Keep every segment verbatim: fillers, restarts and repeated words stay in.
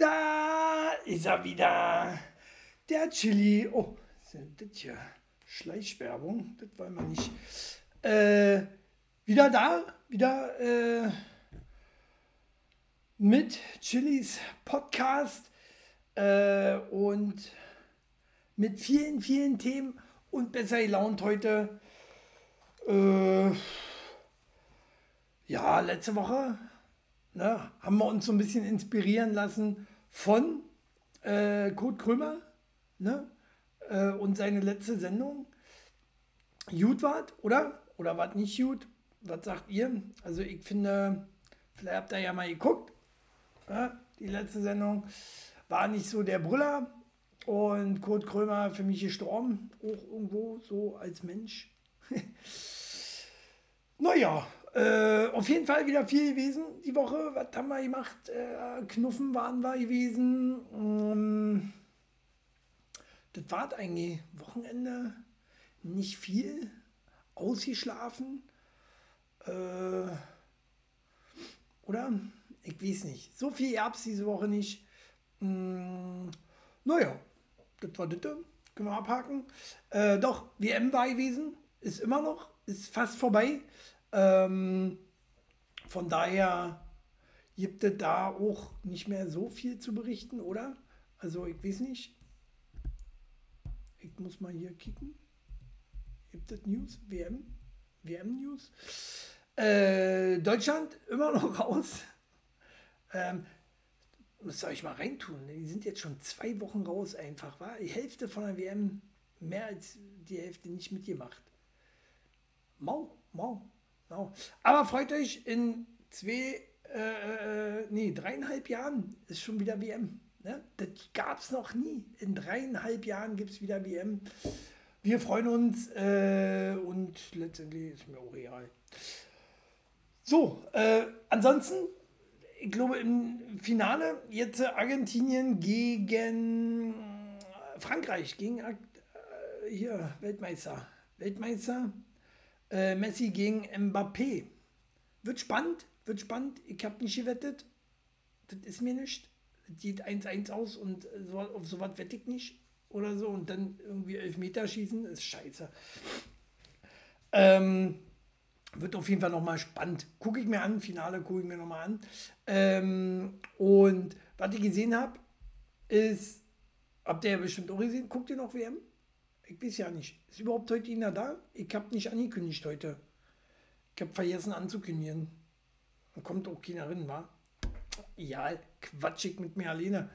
Da ist er wieder, der Chili. Oh, das hier Schleichwerbung, das wollen wir nicht. Äh, wieder da, wieder äh, mit Chilis Podcast äh, und mit vielen, vielen Themen und besser gelaunt heute. Äh, ja, letzte Woche ne, haben wir uns so ein bisschen inspirieren lassen von äh, Kurt Krömer ne, äh, und seine letzte Sendung. Gut wart, oder? Oder wart nicht gut? Was sagt ihr? Also ich finde, vielleicht habt ihr ja mal geguckt. Ne? Die letzte Sendung war nicht so der Brüller und Kurt Krömer für mich gestorben, auch irgendwo so als Mensch. Naja, äh, auf jeden Fall wieder viel gewesen die Woche. Was haben wir gemacht? Äh, Knuffen waren wir gewesen. Ähm, das war eigentlich Wochenende. Nicht viel. Ausgeschlafen. Äh, oder? Ich weiß nicht. So viel gab es diese Woche nicht. Ähm, naja, das war das. Können wir abhaken. Äh, doch, W M war gewesen. Ist immer noch, ist fast vorbei. Ähm, von daher gibt es da auch nicht mehr so viel zu berichten, oder? Also ich weiß nicht. Ich muss mal hier kicken. Gibt es News? W M? W M-News? Äh, Deutschland immer noch raus. Ähm, müsst ihr euch mal reintun. Die sind jetzt schon zwei Wochen raus einfach. War die Hälfte von der W M, mehr als die Hälfte nicht mitgemacht. Mau, mau, mau. Aber freut euch, in zwei, äh, nee, dreieinhalb Jahren ist schon wieder W M. Ne? Das gab es noch nie. In dreieinhalb Jahren gibt es wieder W M. Wir freuen uns äh, und letztendlich ist mir auch real. So, äh, ansonsten, ich glaube im Finale jetzt Argentinien gegen Frankreich, gegen äh, hier Weltmeister. Weltmeister. Messi gegen Mbappé. Wird spannend, wird spannend. Ich habe nicht gewettet. Das ist mir nicht. Das geht eins eins aus und so, auf sowas wette ich nicht. Oder so. Und dann irgendwie Elfmeter schießen, ist scheiße. Ähm, wird auf jeden Fall nochmal spannend. Gucke ich mir an. Finale gucke ich mir nochmal an. Ähm, und was ich gesehen habe, ist, habt ihr ja bestimmt auch gesehen, guckt ihr noch W M? Ich weiß ja nicht. Ist überhaupt heute einer da? Ich habe nicht angekündigt heute. Ich habe vergessen anzukündigen. Da kommt auch keiner rein, wa? Ja, quatschig mit mir alleine.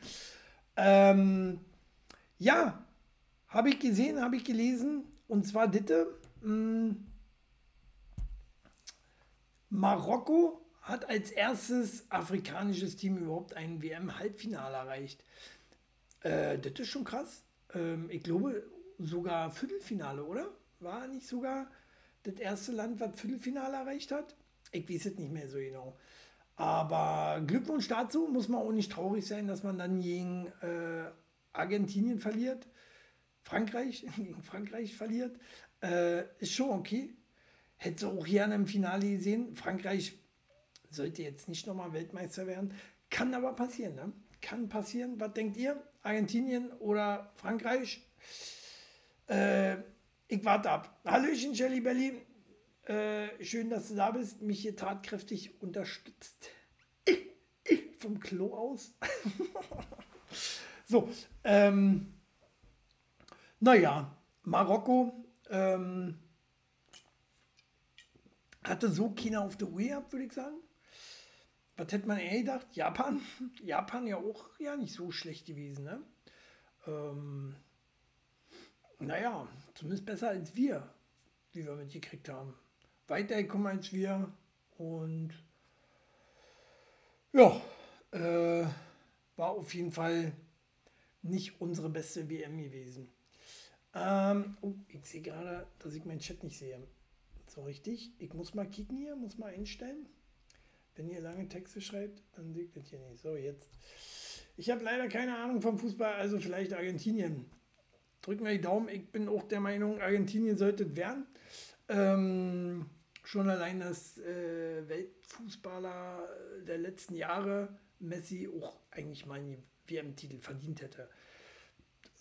Ähm, ja, habe ich gesehen, habe ich gelesen. Und zwar ditte. Ähm, Marokko hat als erstes afrikanisches Team überhaupt ein W M-Halbfinale erreicht. Äh, das ist schon krass. Ähm, ich glaube... sogar Viertelfinale, oder? War nicht sogar das erste Land, was Viertelfinale erreicht hat? Ich weiß es nicht mehr so genau. Aber Glückwunsch dazu, muss man auch nicht traurig sein, dass man dann gegen äh, Argentinien verliert. Frankreich, gegen Frankreich verliert. Äh, ist schon okay. Hätte auch gerne im Finale gesehen. Frankreich sollte jetzt nicht nochmal Weltmeister werden. Kann aber passieren, ne? Kann passieren. Was denkt ihr? Argentinien oder Frankreich? Äh, ich warte ab. Hallöchen, Jelly Belly. Äh, schön, dass du da bist. Mich hier tatkräftig unterstützt. Ich, ich, vom Klo aus. So. Ähm, naja, Marokko ähm, hatte so keiner auf der Uhr gehabt, würde ich sagen. Was hätte man eher gedacht? Japan? Japan ja auch ja nicht so schlecht gewesen, ne? Ähm. Naja, zumindest besser als wir, wie wir mitgekriegt haben. Weitergekommen als wir und ja, äh, war auf jeden Fall nicht unsere beste W M gewesen. Ähm, oh, ich sehe gerade, dass ich meinen Chat nicht sehe. So richtig. Ich muss mal kicken hier, muss mal einstellen. Wenn ihr lange Texte schreibt, dann sehe ich das hier nicht. So, jetzt. Ich habe leider keine Ahnung vom Fußball, also vielleicht Argentinien. Drücken wir die Daumen. Ich bin auch der Meinung, Argentinien sollte werden. Ähm, schon allein, dass äh, Weltfußballer der letzten Jahre Messi auch eigentlich mal in W M-Titel verdient hätte.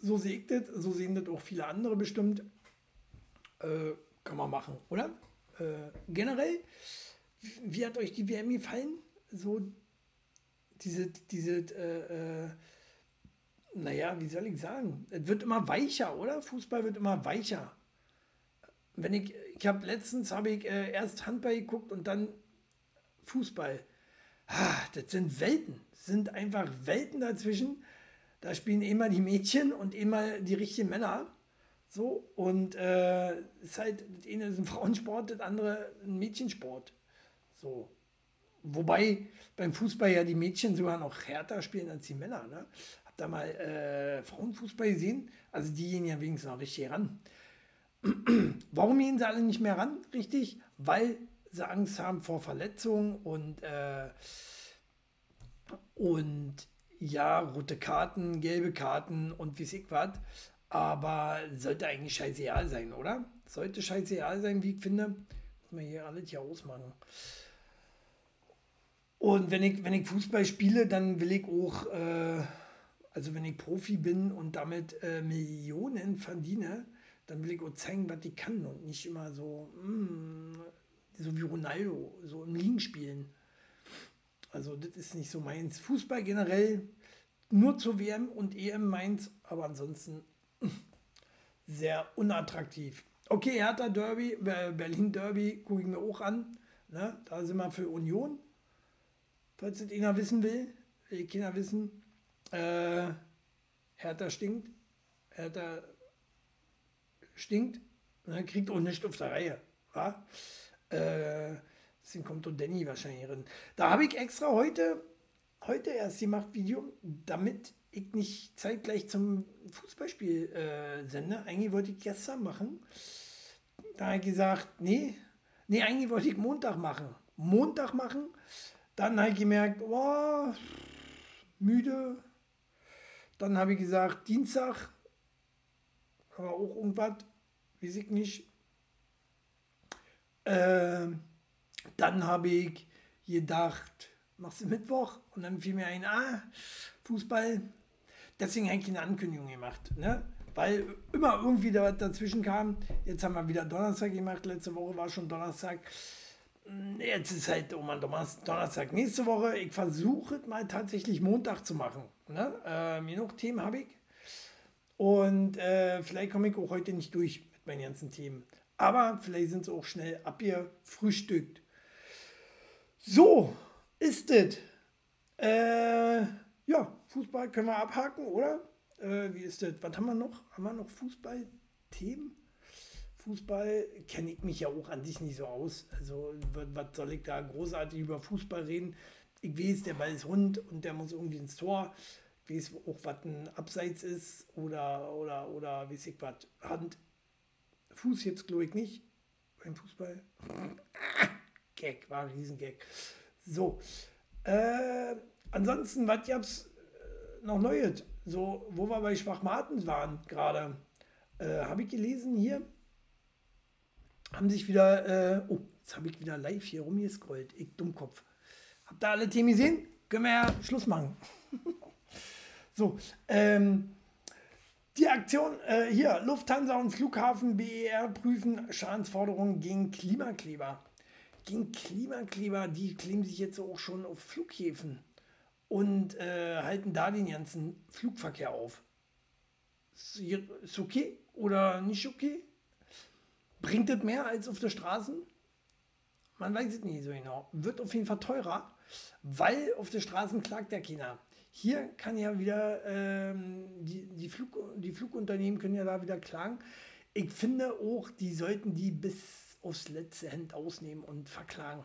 So seht das, so sehen das auch viele andere bestimmt. Äh, kann man machen, oder? Äh, generell, wie hat euch die W M gefallen? So diese, diese, äh, äh, naja, wie soll ich sagen? Es wird immer weicher, oder? Fußball wird immer weicher. Wenn ich, ich habe letztens, habe ich äh, erst Handball geguckt und dann Fußball. Ah, das sind Welten. Das sind einfach Welten dazwischen. Da spielen immer die Mädchen und immer die richtigen Männer. So, und äh, ist halt, das eine ist ein Frauensport, das andere ein Mädchensport. So. Wobei beim Fußball ja die Mädchen sogar noch härter spielen als die Männer. Ne? Hab da mal äh, Frauenfußball gesehen. Also die gehen ja wenigstens noch richtig ran. Warum gehen sie alle nicht mehr ran? Richtig, weil sie Angst haben vor Verletzungen und, äh, und ja, rote Karten, gelbe Karten und wie sich was. Aber sollte eigentlich scheißegal sein, oder? Sollte scheißegal sein, wie ich finde. Muss man hier alles hier ausmachen. Und wenn ich, wenn ich Fußball spiele, dann will ich auch, äh, also wenn ich Profi bin und damit äh, Millionen verdiene, dann will ich auch zeigen, was ich kann und nicht immer so, mm, so wie Ronaldo, so im Liegen spielen. Also das ist nicht so meins. Fußball generell nur zur W M und E M meins, aber ansonsten sehr unattraktiv. Okay, Hertha Derby, Berlin Derby gucke ich mir auch an. Ne? Da sind wir für Union. Falls das einer wissen will, will keiner wissen. Äh, Hertha stinkt. Hertha stinkt, ne, kriegt auch nichts auf der Reihe. Ja? Äh, deswegen kommt auch Danny wahrscheinlich drin. Da habe ich extra heute, heute erst gemacht Video, damit ich nicht zeitgleich zum Fußballspiel äh, sende. Eigentlich wollte ich gestern machen. Da habe ich gesagt, nee, nee, eigentlich wollte ich Montag machen. Montag machen. Dann habe ich gemerkt, oh, müde. Dann habe ich gesagt, Dienstag. Aber auch irgendwas, weiß ich nicht. Äh, dann habe ich gedacht, machst du Mittwoch? Und dann fiel mir ein, ah, Fußball. Deswegen habe ich eine Ankündigung gemacht. Ne? Weil immer irgendwie da was dazwischen kam. Jetzt haben wir wieder Donnerstag gemacht. Letzte Woche war schon Donnerstag. Jetzt ist halt oh Mann, Donnerstag nächste Woche. Ich versuche es mal tatsächlich Montag zu machen. Ne? Äh, genug Themen habe ich. Und äh, vielleicht komme ich auch heute nicht durch mit meinen ganzen Themen. Aber vielleicht sind sie auch schnell ab hier frühstückt. So ist es. Äh, ja, Fußball können wir abhaken, oder? Äh, wie ist das? Was haben wir noch? Haben wir noch Fußballthemen? Fußball kenne ich mich ja auch an sich nicht so aus. Also was soll ich da großartig über Fußball reden? Ich weiß, der Ball ist rund und der muss irgendwie ins Tor. Wie es auch was ein Abseits ist oder, oder, oder wie ich was, Hand, Fuß jetzt glaube ich nicht beim Fußball. Gag, war ein Riesengag. So, äh, ansonsten, was gab's noch Neues? So, wo wir bei Schwachmaten waren gerade, äh, habe ich gelesen hier, haben sich wieder, äh, oh, jetzt habe ich wieder live hier rumgescrollt, ich Dummkopf. Habt ihr alle Themen gesehen? Können wir ja Schluss machen. So, ähm, die Aktion äh, hier, Lufthansa und Flughafen B E R prüfen Schadensforderungen gegen Klimakleber. Gegen Klimakleber, die kleben sich jetzt auch schon auf Flughäfen und äh, halten da den ganzen Flugverkehr auf. Ist okay oder nicht okay? Bringt das mehr als auf der Straße? Man weiß es nicht so genau. Wird auf jeden Fall teurer, weil auf der Straße klagt ja keiner. Hier kann ja wieder, ähm, die, die, Flug, die Flugunternehmen können ja da wieder klagen. Ich finde auch, die sollten die bis aufs letzte Hemd ausnehmen und verklagen.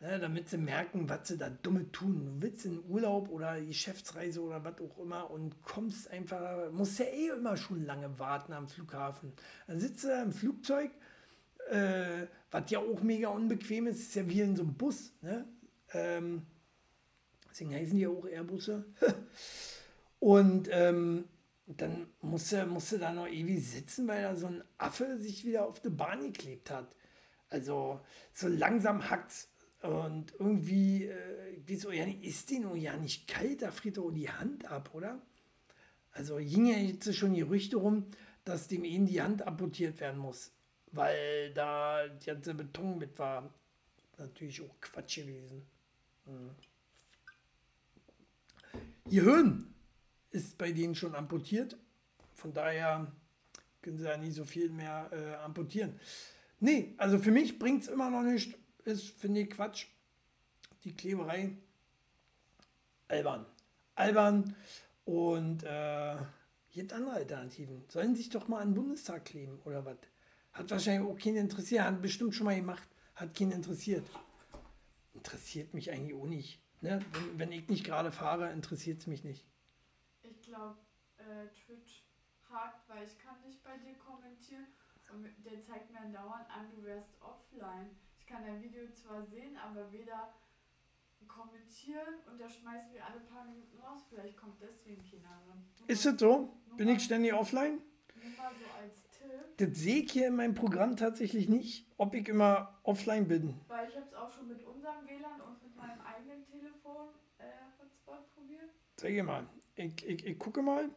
Ne, damit sie merken, was sie da dumme tun. Du willst in Urlaub oder Geschäftsreise oder was auch immer und kommst einfach, musst ja eh immer schon lange warten am Flughafen. Dann sitzt du da im Flugzeug, äh, was ja auch mega unbequem ist, ist ja wie in so einem Bus, ne? Ähm, Deswegen heißen die ja auch Airbusse. Und ähm, dann musste, musste da noch ewig sitzen, weil da so ein Affe sich wieder auf die Bahn geklebt hat. Also so langsam hackt's Und irgendwie, äh, wieso, ja, ist denen ja nicht kalt, da friert doch die Hand ab, oder? Also ging ja jetzt schon Gerüchte rum, dass dem eben die Hand amputiert werden muss, weil da die ganze Beton mit war. Natürlich auch Quatsch gewesen. Mhm. Gehirn ist bei denen schon amputiert, von daher können sie ja nicht so viel mehr äh, amputieren. Nee, also für mich bringt es immer noch nicht, ist, finde ich, Quatsch. Die Kleberei, albern. Albern und äh, gibt andere Alternativen. Sollen sich doch mal an den Bundestag kleben oder was? Hat wahrscheinlich auch keinen interessiert, hat bestimmt schon mal gemacht, hat keinen interessiert. Interessiert mich eigentlich auch nicht. Ne? Wenn, wenn ich nicht gerade fahre, interessiert es mich nicht. Ich glaube, äh, Twitch hakt, weil ich kann nicht bei dir kommentieren. Und der zeigt mir andauernd an, du wärst offline. Ich kann dein Video zwar sehen, aber weder kommentieren und der schmeißt mir alle paar Minuten raus. Vielleicht kommt deswegen keiner ran. Ist das so? Bin ich ständig offline? Nur mal so als Tipp. Das sehe ich hier in meinem Programm tatsächlich nicht, ob ich immer offline bin. Weil ich habe es auch schon mit unserem W L A N und mit meinem eigenen Telefon äh, Hotspot probiert. Zeige mal. Ich, ich, ich gucke mal.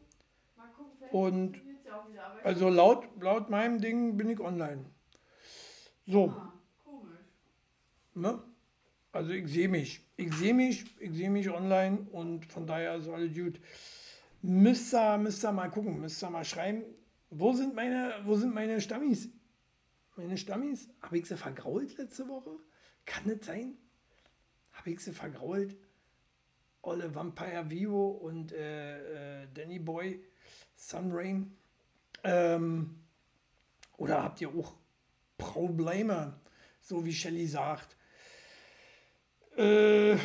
Mal gucken, vielleicht funktioniert es ja auch wieder. Aber also laut, laut meinem Ding bin ich online. So. Ah, komisch. Ne? Also ich sehe mich. Ich sehe mich. Ich sehe mich online und von daher ist alles gut. Müsst ihr, müsst ihr mal gucken. Müsst ihr mal schreiben. Wo sind meine, wo sind meine Stammis? Meine Stammis? Habe ich sie vergrault letzte Woche? Kann das sein? Habe ich sie vergrault? Olle Vampire Vivo und äh, äh, Danny Boy, Sunrain. Ähm, oder habt ihr auch Probleme? So wie Shelley sagt. Äh,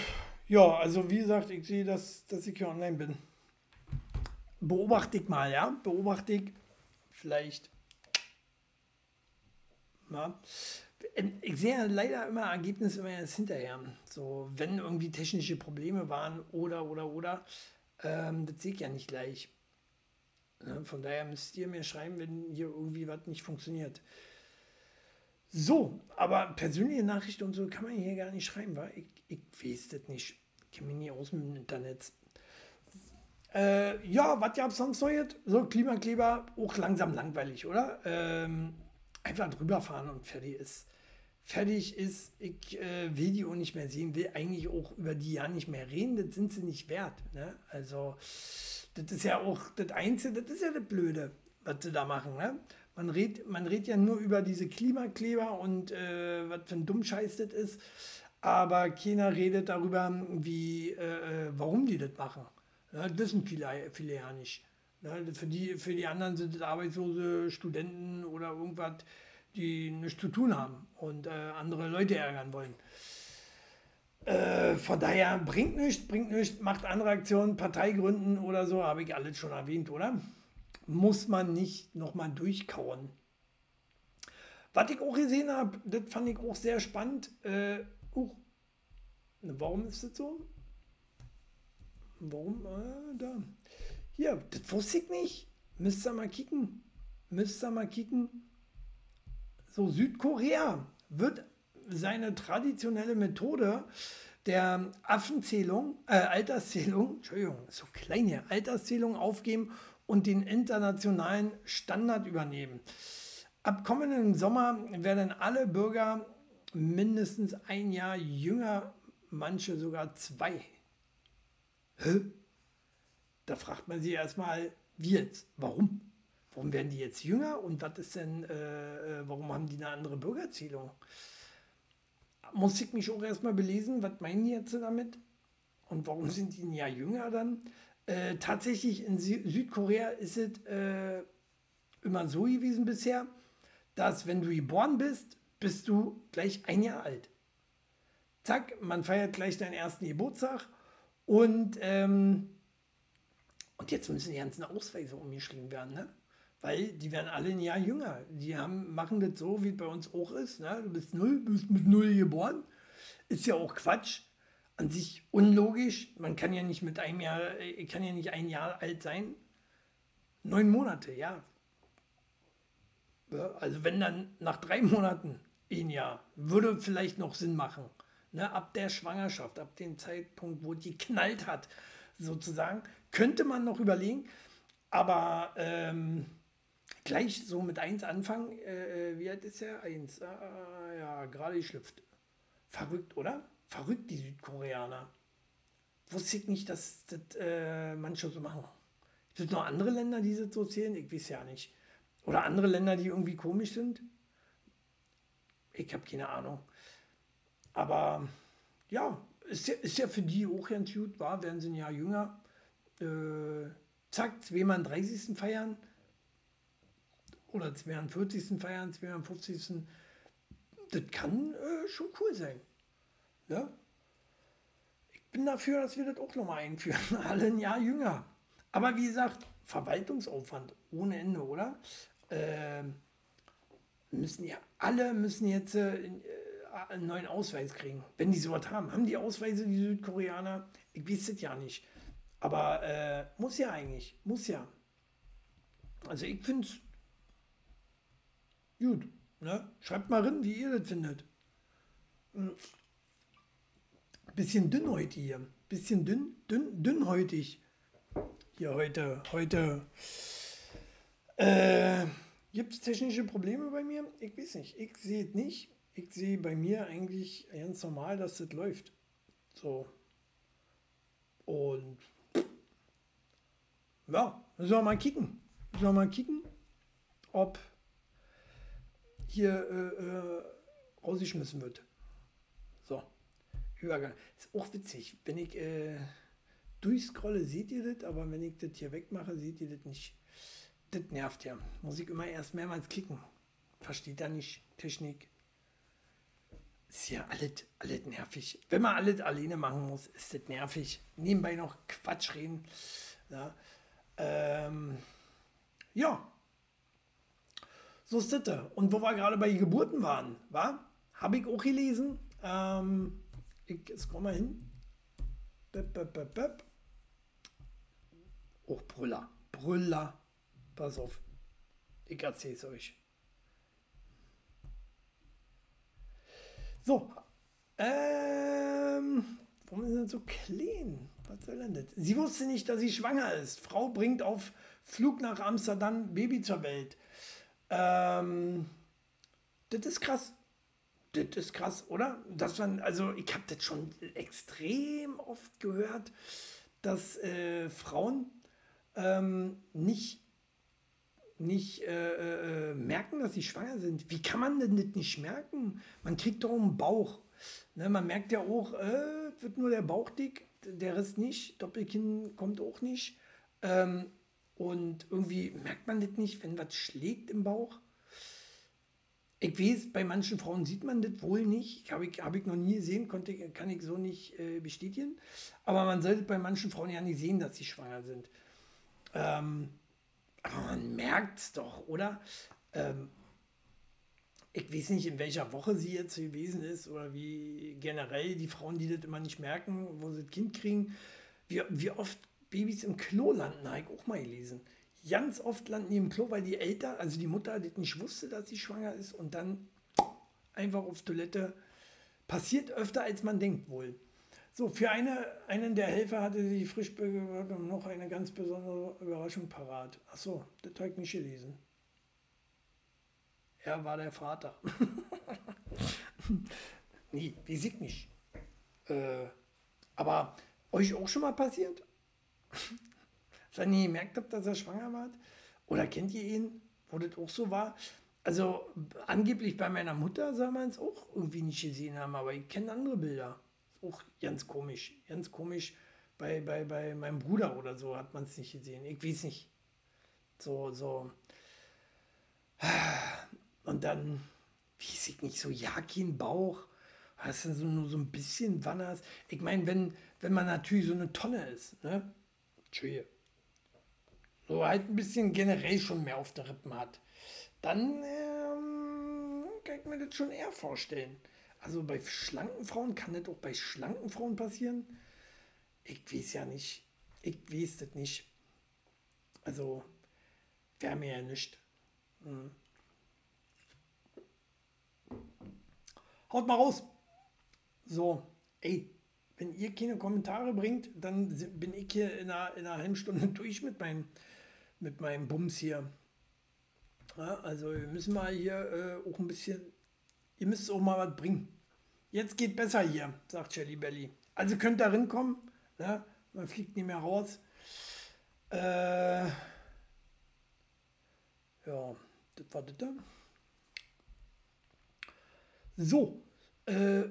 ja, also wie gesagt, ich sehe, dass, dass ich hier online bin. Beobachte ich mal, ja? Beobachte ich vielleicht. Na? Ich sehe ja leider immer Ergebnisse immer erst hinterher. So, wenn irgendwie technische Probleme waren oder, oder, oder. Ähm, das sehe ich ja nicht gleich. Na, von daher müsst ihr mir schreiben, wenn hier irgendwie was nicht funktioniert. So, aber persönliche Nachrichten und so kann man hier gar nicht schreiben, weil ich, ich weiß das nicht. Ich kenne mich nie aus dem Internet. Äh, ja, was gab es sonst noch jetzt? So, Klimakleber, auch langsam langweilig, oder? Ähm, einfach drüber fahren und fertig ist. Fertig ist, ich äh, will die auch nicht mehr sehen, will eigentlich auch über die ja nicht mehr reden, das sind sie nicht wert. Ne? Also, das ist ja auch das Einzige, das ist ja das Blöde, was sie da machen, ne? Man redet, man redet ja nur über diese Klimakleber und äh, was für ein Dummscheiß das ist, aber keiner redet darüber, wie, äh, warum die das machen. Ja, das wissen viele, viele ja nicht. Ja, für, die, für die anderen sind das arbeitslose Studenten oder irgendwas, die nichts zu tun haben und äh, andere Leute ärgern wollen. Äh, von daher bringt nichts, bringt nichts, macht andere Aktionen, Parteigründen oder so, habe ich alles schon erwähnt, oder? Muss man nicht nochmal durchkauen. Was ich auch gesehen habe, das fand ich auch sehr spannend. Äh, uh, warum ist das so? Warum? Ah, da. Hier, das wusste ich nicht. Müsst ihr mal kicken. Müsst ihr mal kicken. So, Südkorea wird seine traditionelle Methode der Affenzählung, äh, Alterszählung, Entschuldigung, so klein hier, Alterszählung aufgeben und den internationalen Standard übernehmen. Ab kommenden Sommer werden alle Bürger mindestens ein Jahr jünger, manche sogar zwei. Hä? Da fragt man sich erstmal, wie jetzt? Warum? Warum werden die jetzt jünger? Und was ist denn, äh, warum haben die eine andere Bürgerzählung? Muss ich mich auch erstmal belesen, was meinen die jetzt damit? Und warum sind die ein Jahr jünger dann? Äh, tatsächlich in Sü- Südkorea ist es äh, immer so gewesen bisher, dass wenn du geboren bist, bist du gleich ein Jahr alt. Zack, man feiert gleich deinen ersten Geburtstag und, ähm, und jetzt müssen die ganzen Ausweise umgeschrieben werden, ne? Weil die werden alle ein Jahr jünger. Die haben, machen das so, wie es bei uns auch ist, ne? Du bist null, bist mit null geboren. Ist ja auch Quatsch. An sich unlogisch, man kann ja nicht mit einem Jahr, kann ja nicht ein Jahr alt sein. Neun Monate, ja. Also wenn dann nach drei Monaten ein Jahr, würde vielleicht noch Sinn machen. ne, ab der Schwangerschaft, ab dem Zeitpunkt, wo die knallt hat, sozusagen, könnte man noch überlegen, aber ähm, gleich so mit eins anfangen, äh, wie alt ist er? eins, ah, ja, gerade geschlüpft. Verrückt, oder? Verrückt, die Südkoreaner. Wusste ich nicht, dass das äh, manche so machen. Gibt es noch andere Länder, die das so zählen? Ich weiß ja nicht. Oder andere Länder, die irgendwie komisch sind? Ich habe keine Ahnung. Aber ja, ist ja, ist ja für die auch ganz gut, war, werden sie ein Jahr jünger. Äh, zack, zweiunddreißig feiern. Oder zweiundvierzig feiern, zweiundfünfzig. Das kann äh, schon cool sein. Ja? Ich bin dafür, dass wir das auch nochmal einführen. Alle ein Jahr jünger. Aber wie gesagt, Verwaltungsaufwand ohne Ende, oder? Äh, müssen ja alle müssen jetzt äh, einen neuen Ausweis kriegen, wenn die sowas haben. Haben die Ausweise, die Südkoreaner? Ich weiß das ja nicht. Aber äh, muss ja eigentlich. Muss ja. Also ich finde es gut. Ne? Schreibt mal rein, wie ihr das findet. Ein bisschen dünn heute hier. Ein bisschen dünn, dünn, dünnhäutig. Hier heute, heute. Äh, gibt es technische Probleme bei mir? Ich weiß nicht. Ich sehe es nicht. Ich sehe bei mir eigentlich ganz normal, dass das läuft. So. Und ja, müssen wir mal kicken. Müssen wir mal kicken, ob hier äh, äh, rausgeschmissen wird. So. Übergang. Ist auch witzig, wenn ich äh, durchscrolle, seht ihr das, aber wenn ich das hier wegmache, seht ihr das nicht. Das nervt ja. Muss ich immer erst mehrmals kicken. Versteht da nicht. Technik. Ist ja alles, alles nervig. Wenn man alles alleine machen muss, ist das nervig. Nebenbei noch Quatsch reden. Ja. Ähm, ja. So ist das. Und wo wir gerade bei Geburten waren, war, habe ich auch gelesen. Ähm, ich scroll mal hin. Böp, böp, böp, böp. Auch Brüller. Brüller. Pass auf. Ich erzähle es euch. So. Ähm, warum ist das so klein? Was soll denn das? Sie wusste nicht, dass sie schwanger ist. Frau bringt auf Flug nach Amsterdam Baby zur Welt. Ähm, das ist krass. Das ist krass, oder? Dass man, also ich habe das schon extrem oft gehört, dass äh, Frauen ähm, nicht, nicht äh, äh, merken, dass sie schwanger sind. Wie kann man denn das nicht merken? Man kriegt doch einen Bauch. Ne? Man merkt ja auch, äh, wird nur der Bauch dick, der Rest nicht, Doppelkinn kommt auch nicht. Ähm, Und irgendwie merkt man das nicht, wenn was schlägt im Bauch. Ich weiß, bei manchen Frauen sieht man das wohl nicht. Habe ich, hab ich noch nie gesehen, konnte, kann ich so nicht äh, bestätigen. Aber man sollte bei manchen Frauen ja nicht sehen, dass sie schwanger sind. Ähm, aber man merkt es doch, oder? Ähm, ich weiß nicht, in welcher Woche sie jetzt gewesen ist oder wie generell die Frauen, die das immer nicht merken, wo sie das Kind kriegen, wie, wie oft Babys im Klo landen, habe ich auch mal gelesen. Ganz oft landen die im Klo, weil die Eltern, also die Mutter, das nicht wusste, dass sie schwanger ist und dann einfach auf Toilette. Passiert öfter, als man denkt wohl. So, für eine, einen der Helfer hatte sie frisch gehört und noch eine ganz besondere Überraschung parat. Achso, das habe ich nicht gelesen. Er war der Vater. Nee, weiß ich nicht. Äh, aber euch auch schon mal passiert? Wenn ihr gemerkt habt, dass er schwanger war, oder kennt ihr ihn, wo das auch so war? Also angeblich bei meiner Mutter soll man es auch irgendwie nicht gesehen haben, aber ich kenne andere Bilder. Ist auch ganz komisch, ganz komisch. Bei, bei, bei meinem Bruder oder so hat man es nicht gesehen. Ich weiß nicht. So, so. Und dann, weiß ich nicht, so Jakin Bauch. Hast du so, nur so ein bisschen Wanners? Ich meine, wenn, wenn man natürlich so eine Tonne ist, ne? Tschüss. So halt ein bisschen generell schon mehr auf der Rippen hat. Dann ähm, kann ich mir das schon eher vorstellen. Also bei schlanken Frauen, kann das auch bei schlanken Frauen passieren? Ich weiß ja nicht. Ich weiß das nicht. Also, wäre mir ja nicht. Hm. Haut mal raus. So, ey, wenn ihr keine Kommentare bringt, dann bin ich hier in einer, in einer halben Stunde durch mit meinem, mit meinem Bums hier. Ja, also wir müssen mal hier äh, auch ein bisschen, ihr müsst auch mal was bringen. Jetzt geht besser hier, sagt Shelly Belly. Also könnt da rinkommen, ne? Man fliegt nicht mehr raus. Äh, ja, das war das da. So, äh,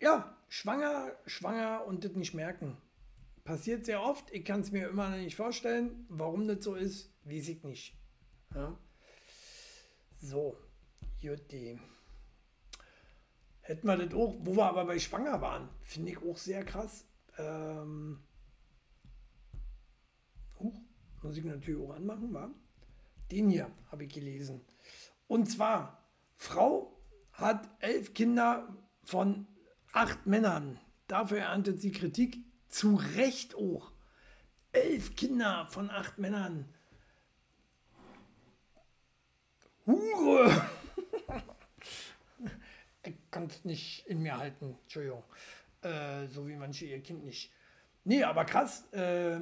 ja, schwanger, schwanger und das nicht merken. Passiert sehr oft, ich kann es mir immer noch nicht vorstellen, warum das so ist, weiß ich nicht. Ja? So, Jutti. Hätten wir das auch, wo wir aber bei schwanger waren, finde ich auch sehr krass. Ähm, huch, muss ich natürlich auch anmachen, war? Den hier habe ich gelesen. Und zwar, Frau hat elf Kinder von acht Männern. Dafür erntet sie Kritik. Zu Recht auch. Elf Kinder von acht Männern. Hure! Ich kann es nicht in mir halten. Entschuldigung. Äh, so wie manche ihr Kind nicht. Nee, aber krass. Äh,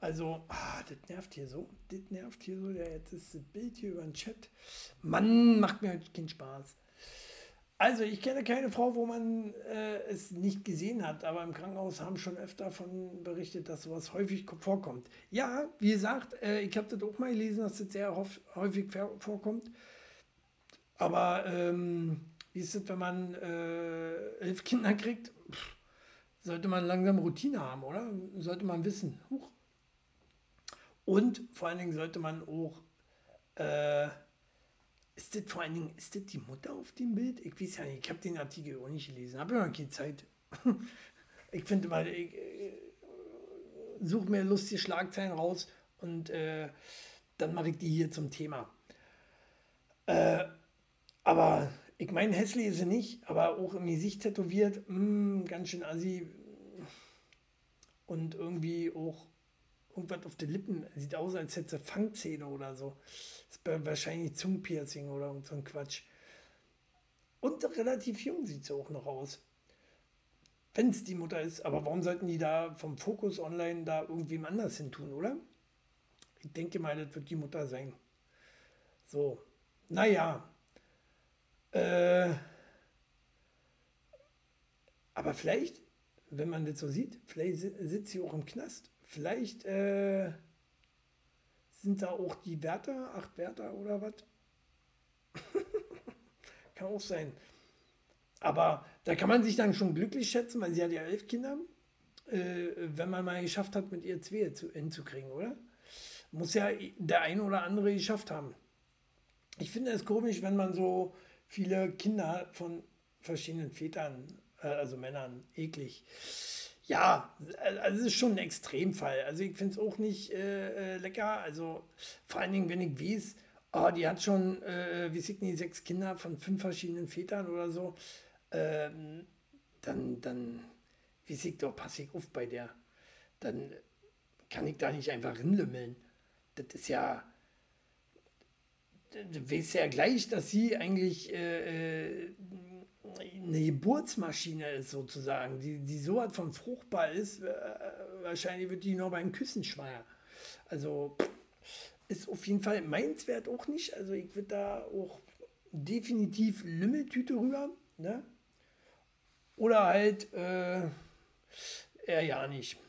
also, ah, das nervt hier so. Das nervt hier so. Ja, jetzt ist das Bild hier über den Chat. Mann, macht mir heute keinen Spaß. Also, ich kenne keine Frau, wo man äh, es nicht gesehen hat. Aber im Krankenhaus haben schon öfter davon berichtet, dass sowas häufig vorkommt. Ja, wie gesagt, äh, ich habe das auch mal gelesen, dass das sehr häufig vorkommt. Aber, ähm... wie ist es, wenn man äh, elf Kinder kriegt? Pff, sollte man langsam Routine haben, oder? Sollte man wissen. Huch. Und vor allen Dingen sollte man auch... Äh, ist das vor allen Dingen, ist das die Mutter auf dem Bild? Ich weiß ja nicht, ich habe den Artikel auch nicht gelesen. Habe ja noch keine Zeit. Ich finde mal, ich, ich suche mir lustige Schlagzeilen raus und äh, dann mache ich die hier zum Thema. Äh, aber... Ich meine, hässlich ist sie nicht, aber auch im Gesicht tätowiert, mh, ganz schön assi. Und irgendwie auch irgendwas auf den Lippen. Sieht aus, als hätte sie Fangzähne oder so. Ist wahrscheinlich Zungenpiercing oder irgend so ein Quatsch. Und relativ jung sieht sie auch noch aus. Wenn es die Mutter ist. Aber warum sollten die da vom Fokus Online da irgendwem anders hin tun, oder? Ich denke mal, das wird die Mutter sein. So, naja. Äh, aber vielleicht, wenn man das so sieht, vielleicht sitzt sie auch im Knast. Vielleicht äh, sind da auch die Wärter, acht Wärter oder was? Kann auch sein. Aber da kann man sich dann schon glücklich schätzen, weil sie hat ja elf Kinder, äh, wenn man mal geschafft hat, mit ihr zwei zu, hinzukriegen, oder? Muss ja der eine oder andere geschafft haben. Ich finde es komisch, wenn man so viele Kinder von verschiedenen Vätern, äh, also Männern, eklig. Ja, also es ist schon ein Extremfall. Also ich finde es auch nicht äh, lecker. Also vor allen Dingen, wenn ich weiß, oh, die hat schon, äh, wie Signy, sechs Kinder von fünf verschiedenen Vätern oder so, ähm, dann, dann, wie Signy, doch passe ich auf bei der. Dann kann ich da nicht einfach rinlümmeln. Das ist ja... Du weißt ja gleich, dass sie eigentlich äh, eine Geburtsmaschine ist, sozusagen, die, die so was von fruchtbar ist. Äh, wahrscheinlich wird die nur beim Küssen schwanger. Also ist auf jeden Fall meinswert auch nicht. Also ich würde da auch definitiv Lümmeltüte rüber. Ne? Oder halt, äh, eher ja nicht.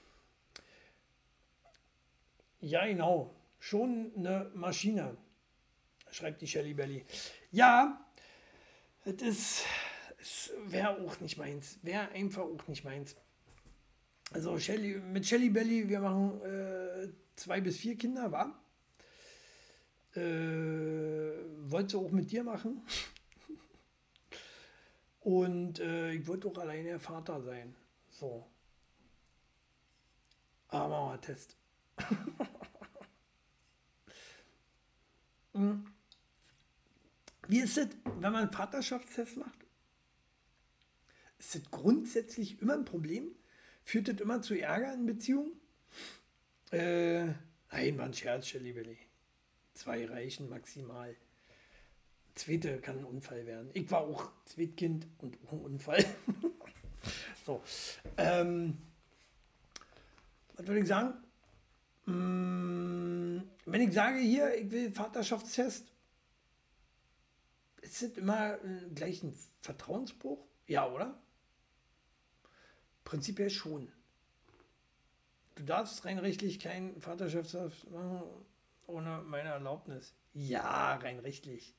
Ja, genau. Schon eine Maschine. Schreibt die Shelly Belly. Ja, das wäre auch nicht meins. Wäre einfach auch nicht meins. Also Shelly, mit Shelly Belly, wir machen äh, zwei bis vier Kinder, wa? Äh, wollt sie auch mit dir machen? Und äh, ich wollte auch alleine Vater sein. So. Aber machen wir mal Test. Hm. Wie ist es, wenn man einen Vaterschaftstest macht? Ist das grundsätzlich immer ein Problem? Führt das immer zu Ärger in Beziehungen? Äh, nein, war ein Scherz, Shelly Belly. Zwei reichen maximal. Zweite kann ein Unfall werden. Ich war auch Zweitkind und auch ein Unfall. So. Ähm, was würde ich sagen? Hm, wenn ich sage, hier, ich will Vaterschaftstest, ist das immer gleich ein Vertrauensbruch? Ja, oder? Prinzipiell schon. Du darfst rein rechtlich keinen Vaterschaftstest machen ohne meine Erlaubnis. Ja, rein rechtlich.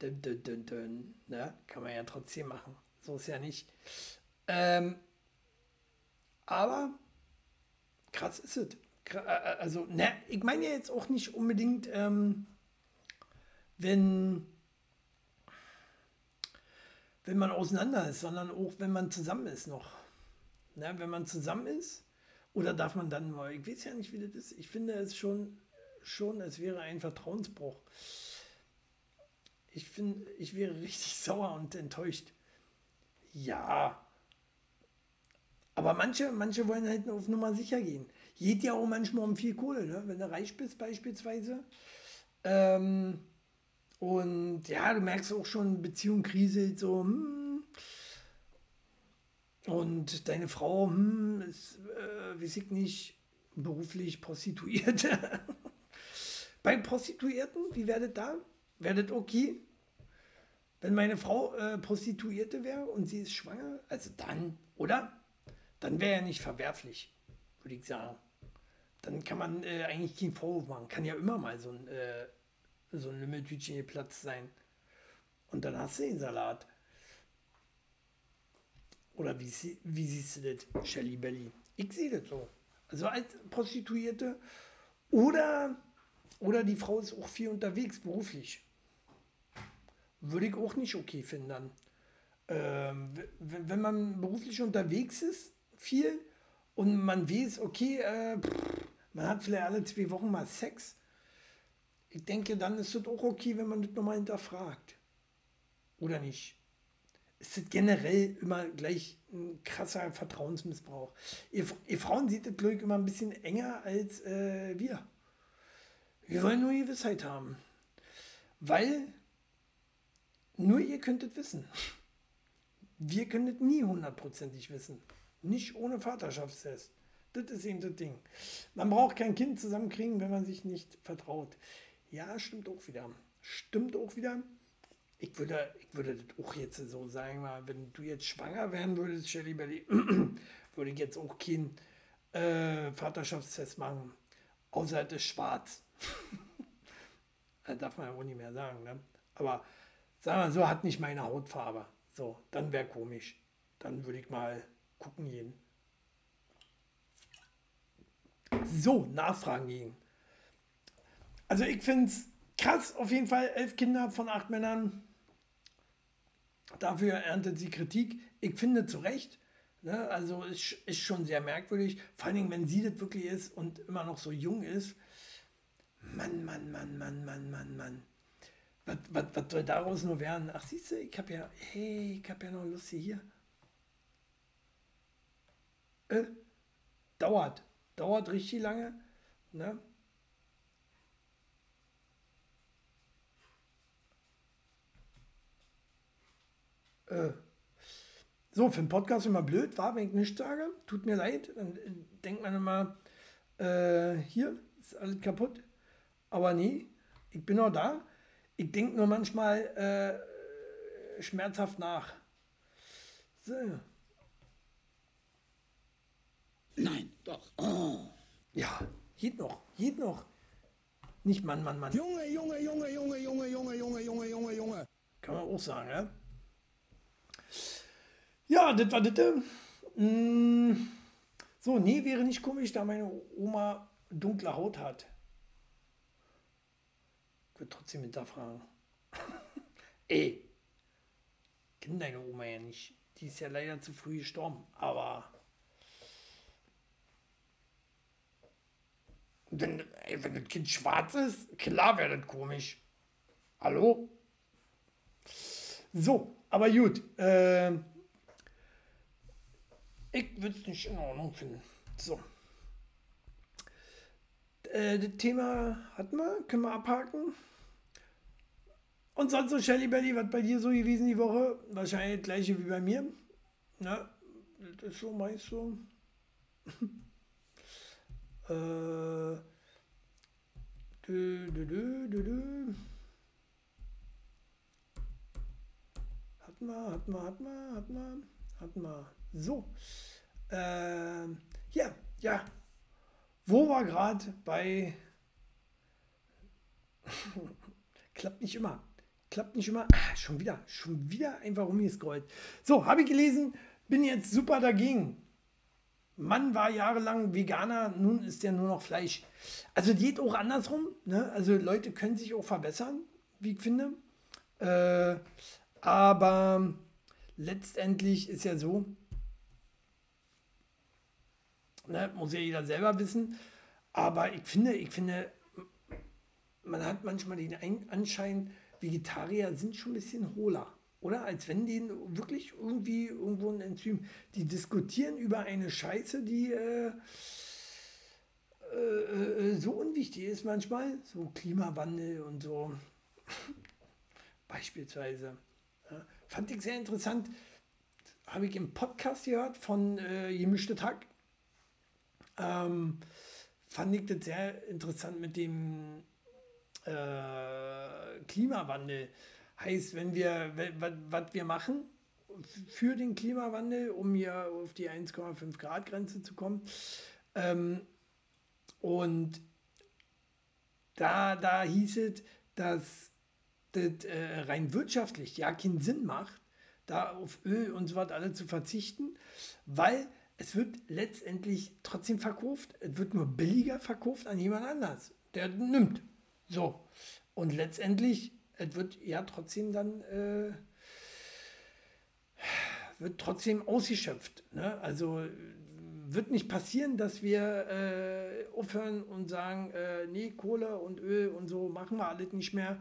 Dün, dün, dün, dün. Ne? Kann man ja trotzdem machen. So ist ja nicht. Ähm, aber krass ist es. Also, ne, ich meine ja jetzt auch nicht unbedingt, ähm, wenn, wenn man auseinander ist, sondern auch, wenn man zusammen ist noch. Ne? Wenn man zusammen ist, oder darf man dann mal, ich weiß ja nicht, wie das ist. Ich finde es schon, schon es wäre ein Vertrauensbruch. Ich finde, ich wäre richtig sauer und enttäuscht. Ja. Aber manche, manche wollen halt auf Nummer sicher gehen. Geht ja auch manchmal um viel Kohle, ne? Wenn du reich bist beispielsweise. Ähm, und ja, du merkst auch schon, Beziehung kriselt so. Hm. Und deine Frau hm, ist, äh, weiß ich nicht, beruflich Prostituierte. Bei Prostituierten, wie werdet da? Werdet okay, wenn meine Frau äh, Prostituierte wäre und sie ist schwanger, also dann, oder? Dann wäre ja nicht verwerflich, würde ich sagen. Dann kann man äh, eigentlich keinen Vorwurf machen. Kann ja immer mal so ein, äh, so ein Lümmeltütchen-Platz sein. Und dann hast du den Salat. Oder wie, wie siehst du das, Shelly Belly? Ich sehe das so. Also als Prostituierte oder, oder die Frau ist auch viel unterwegs, beruflich. Würde ich auch nicht okay finden dann. Ähm, wenn man beruflich unterwegs ist, viel, und man weiß, okay, äh, pff, man hat vielleicht alle zwei Wochen mal Sex. Ich denke, dann ist das auch okay, wenn man das nochmal hinterfragt. Oder nicht? Ist das generell immer gleich ein krasser Vertrauensmissbrauch? Ihr, ihr Frauen seht das, glaube ich, immer ein bisschen enger als äh, wir. Wir wollen nur Gewissheit haben. Weil nur ihr könntet wissen. Wir können das nie hundertprozentig wissen. Nicht ohne Vaterschaftstest. Das ist eben das Ding. Man braucht kein Kind zusammenkriegen, wenn man sich nicht vertraut. Ja, stimmt auch wieder. Stimmt auch wieder. Ich würde, ich würde das auch jetzt so sagen, wenn du jetzt schwanger werden würdest, Shelly Belly, würde ich jetzt auch keinen äh, Vaterschaftstest machen. Außer das ist schwarz. Das darf man ja wohl nicht mehr sagen. Ne? Aber sagen wir mal so, hat nicht meine Hautfarbe. So, dann wäre komisch. Dann würde ich mal gucken gehen. So, Nachfragen gehen. Also ich finde es krass, auf jeden Fall. Elf Kinder von acht Männern. Dafür erntet sie Kritik. Ich finde zu Recht. Ne? Also es ist schon sehr merkwürdig. Vor allen Dingen, wenn sie das wirklich ist und immer noch so jung ist. Mann, Mann, Mann, Mann, Mann, Mann, Mann. Was, was, was soll daraus nur werden? Ach, siehst du, ich habe ja, hey, ich habe ja noch Lust hier. Äh, dauert. Dauert richtig lange. Ne? Äh. So, für den Podcast immer blöd, war, wenn ich nichts sage. Tut mir leid. Dann denkt man immer, äh, hier ist alles kaputt. Aber nee, ich bin noch da. Ich denke nur manchmal äh, schmerzhaft nach. So. Nein, doch. Oh. Ja, geht noch, geht noch. Nicht Mann, Mann, Mann. Junge, Junge, Junge, Junge, Junge, Junge, Junge, Junge, Junge, Junge. Kann man auch sagen, ja? Ja, das war das. Hm. So, nee, wäre nicht komisch, da meine Oma dunkle Haut hat. Ich würde trotzdem hinterfragen. Ey, ich kenne deine Oma ja nicht. Die ist ja leider zu früh gestorben. Aber wenn, ey, wenn das Kind schwarz ist, klar wäre das komisch. Hallo? So, aber gut. Äh, ich würde es nicht in Ordnung finden. So. Äh, das Thema hatten wir, können wir abhaken. Und sonst so, Shelly Belly, was bei dir so gewesen die Woche? Wahrscheinlich das gleiche wie bei mir. Na, das ist so meinst du? äh, dü, dü, dü, dü, dü. Hat man, hat man, hat man, hat man, hat man. So. Äh, ja, ja. Wo war gerade bei... Klappt nicht immer. Klappt nicht immer. Ah, schon wieder. Schon wieder einfach rumgescrollt. So, habe ich gelesen. Bin jetzt super dagegen. Mann war jahrelang Veganer. Nun ist der nur noch Fleisch. Also geht auch andersrum. Ne? Also Leute können sich auch verbessern, wie ich finde. Äh, aber letztendlich ist ja so, ne, muss ja jeder selber wissen. Aber ich finde, ich finde, man hat manchmal den Anschein, Vegetarier sind schon ein bisschen hohler, oder? Als wenn denen wirklich irgendwie irgendwo ein Enzym, die diskutieren über eine Scheiße, die äh, äh, so unwichtig ist manchmal, so Klimawandel und so, beispielsweise. Ja, fand ich sehr interessant, habe ich im Podcast gehört von äh, Gemischte Tag, ähm, fand ich das sehr interessant mit dem Äh, Klimawandel. Heißt, wenn wir, was wir machen für den Klimawandel, um hier auf die eins Komma fünf Grad Grenze zu kommen. Ähm, und da, da hieß es, dass das äh, rein wirtschaftlich ja keinen Sinn macht, da auf Öl und so was alle zu verzichten, weil es wird letztendlich trotzdem verkauft, es wird nur billiger verkauft an jemand anders, der nimmt. So, und letztendlich, es wird ja trotzdem dann, äh, wird trotzdem ausgeschöpft. Ne? Also wird nicht passieren, dass wir äh, aufhören und sagen, äh, nee, Kohle und Öl und so machen wir alles nicht mehr.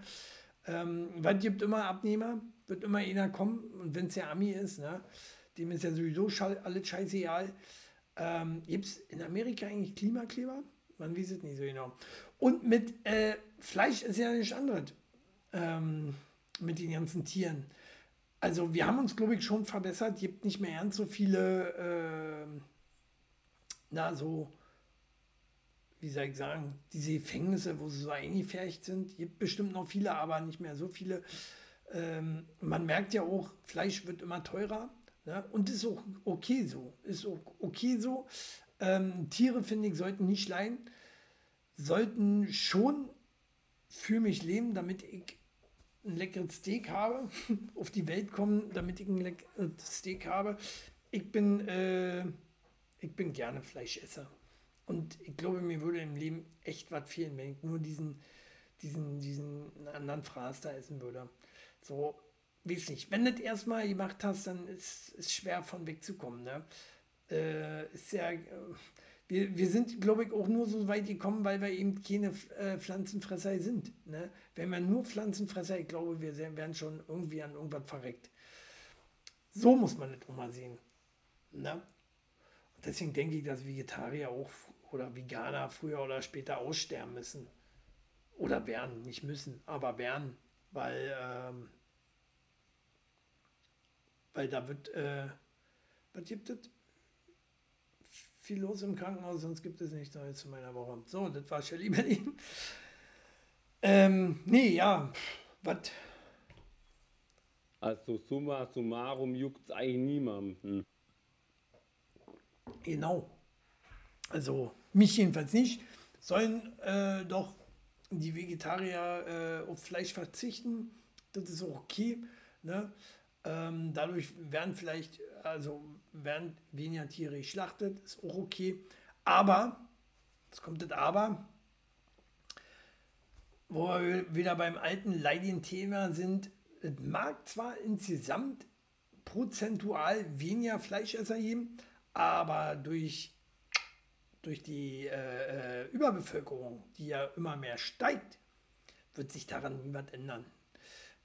Ähm, weil es gibt immer Abnehmer, wird immer einer kommen. Und wenn es der Ami ist, ne? Dem ist ja sowieso alles scheißegal. Ähm, gibt es in Amerika eigentlich Klimakleber? Man weiß es nicht so genau. Und mit äh, Fleisch ist ja nichts anderes. Ähm, mit den ganzen Tieren. Also wir haben uns, glaube ich, schon verbessert. Gibt nicht mehr ernst so viele, äh, na so, wie soll ich sagen, diese Gefängnisse, wo sie so eingefärcht sind. Gibt bestimmt noch viele, aber nicht mehr so viele. Ähm, man merkt ja auch, Fleisch wird immer teurer. Ne? Und ist auch okay so. Ist auch okay so. Ähm, Tiere, finde ich, sollten nicht leiden, sollten schon für mich leben, damit ich ein leckeres Steak habe, auf die Welt kommen, damit ich ein leckeres Steak habe. Ich bin, äh, ich bin gerne Fleischesser und ich glaube, mir würde im Leben echt was fehlen, wenn ich nur diesen, diesen, diesen anderen Fraß da essen würde. So, weiß nicht, wenn du das erstmal gemacht hast, dann ist es schwer von wegzukommen, ne? Äh, ist ja, wir, wir sind, glaube ich, auch nur so weit gekommen, weil wir eben keine äh, Pflanzenfresser sind. Ne? Wenn wir nur Pflanzenfresser, ich glaube, wir wären schon irgendwie an irgendwas verreckt. So muss man das auch mal sehen. Ne? Und deswegen denke ich, dass Vegetarier auch oder Veganer früher oder später aussterben müssen. Oder werden, nicht müssen, aber werden. Weil, ähm, weil da wird, äh, was gibt es? Viel los im Krankenhaus, sonst gibt es nichts Neues zu meiner Woche. So, das war Shelly Berlin. Ähm, nee, ja, was? Also summa summarum juckt es eigentlich niemanden. Genau. Also mich jedenfalls nicht. Sollen äh, doch die Vegetarier äh, auf Fleisch verzichten. Das ist auch okay. Ne? Ähm, dadurch werden vielleicht, also werden weniger Tiere geschlachtet, ist auch okay. Aber, jetzt kommt das Aber, wo wir wieder beim alten leidigen Thema sind, es mag zwar insgesamt prozentual weniger Fleischesser geben, aber durch, durch die äh, Überbevölkerung, die ja immer mehr steigt, wird sich daran niemand ändern.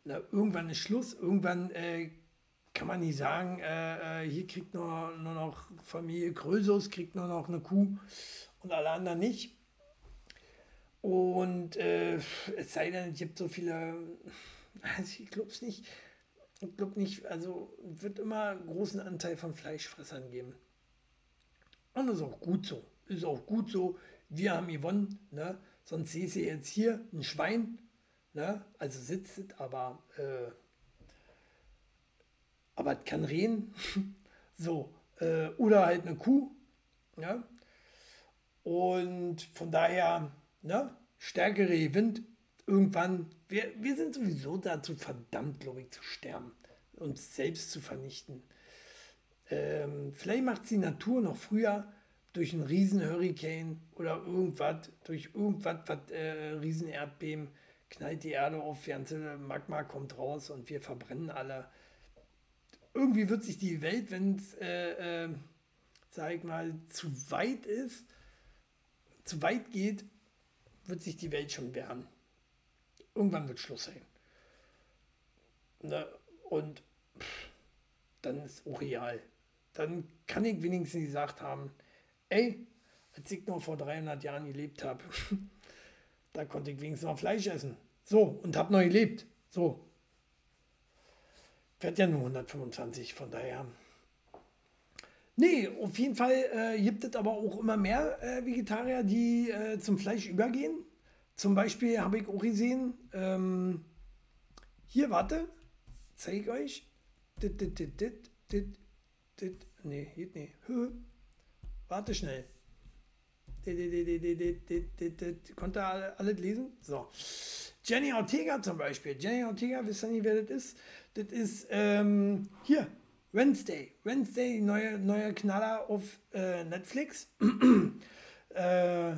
Na, irgendwann ist Schluss, irgendwann äh, kann man nicht sagen, äh, äh, hier kriegt nur, nur noch Familie Krösus, kriegt nur noch eine Kuh und alle anderen nicht. Und äh, es sei denn, es gibt so viele, also ich glaube es nicht, Ich glaube nicht, also wird immer großen Anteil von Fleischfressern geben. Und das ist auch gut so. Ist auch gut so. Wir haben gewonnen, ne? Sonst sehe ich jetzt hier ein Schwein, ne? Also sitzt, aber äh, aber es kann reden. So. Äh, oder halt eine Kuh. Ne? Und von daher, ne? Stärkere gewinnt. Irgendwann, wir, wir sind sowieso dazu verdammt, glaube ich, zu sterben, uns selbst zu vernichten. Ähm, vielleicht macht es die Natur noch früher durch einen Riesenhurrikan oder irgendwas, durch irgendwas, was äh, Riesenerdbeben, knallt die Erde auf, ganze Magma kommt raus und wir verbrennen alle. Irgendwie wird sich die Welt, wenn es, äh, äh, sag ich mal, zu weit ist, zu weit geht, wird sich die Welt schon wehren. Irgendwann wird Schluss sein. Ne? Und pff, dann ist auch real. Dann kann ich wenigstens gesagt haben, ey, als ich noch vor dreihundert Jahren gelebt habe, da konnte ich wenigstens noch Fleisch essen. So, und habe noch gelebt. So. Ich werde ja nur hundertfünfundzwanzig, von daher. Nee, auf jeden Fall äh, gibt es aber auch immer mehr äh, Vegetarier, die äh, zum Fleisch übergehen. Zum Beispiel habe ich auch gesehen, ähm, hier, warte, zeige ich euch. Dit, dit, dit, dit, dit, dit. Nee, geht nicht. Hö. Warte schnell. Dit, dit, dit, dit, dit, dit, dit. Konnt ihr alle, alles lesen? So. Jenny Ortega zum Beispiel. Jenny Ortega, wisst ihr nicht, wer das ist? Das ist, ähm, hier, Wednesday. Wednesday, neue, neue Knaller auf äh, Netflix. äh,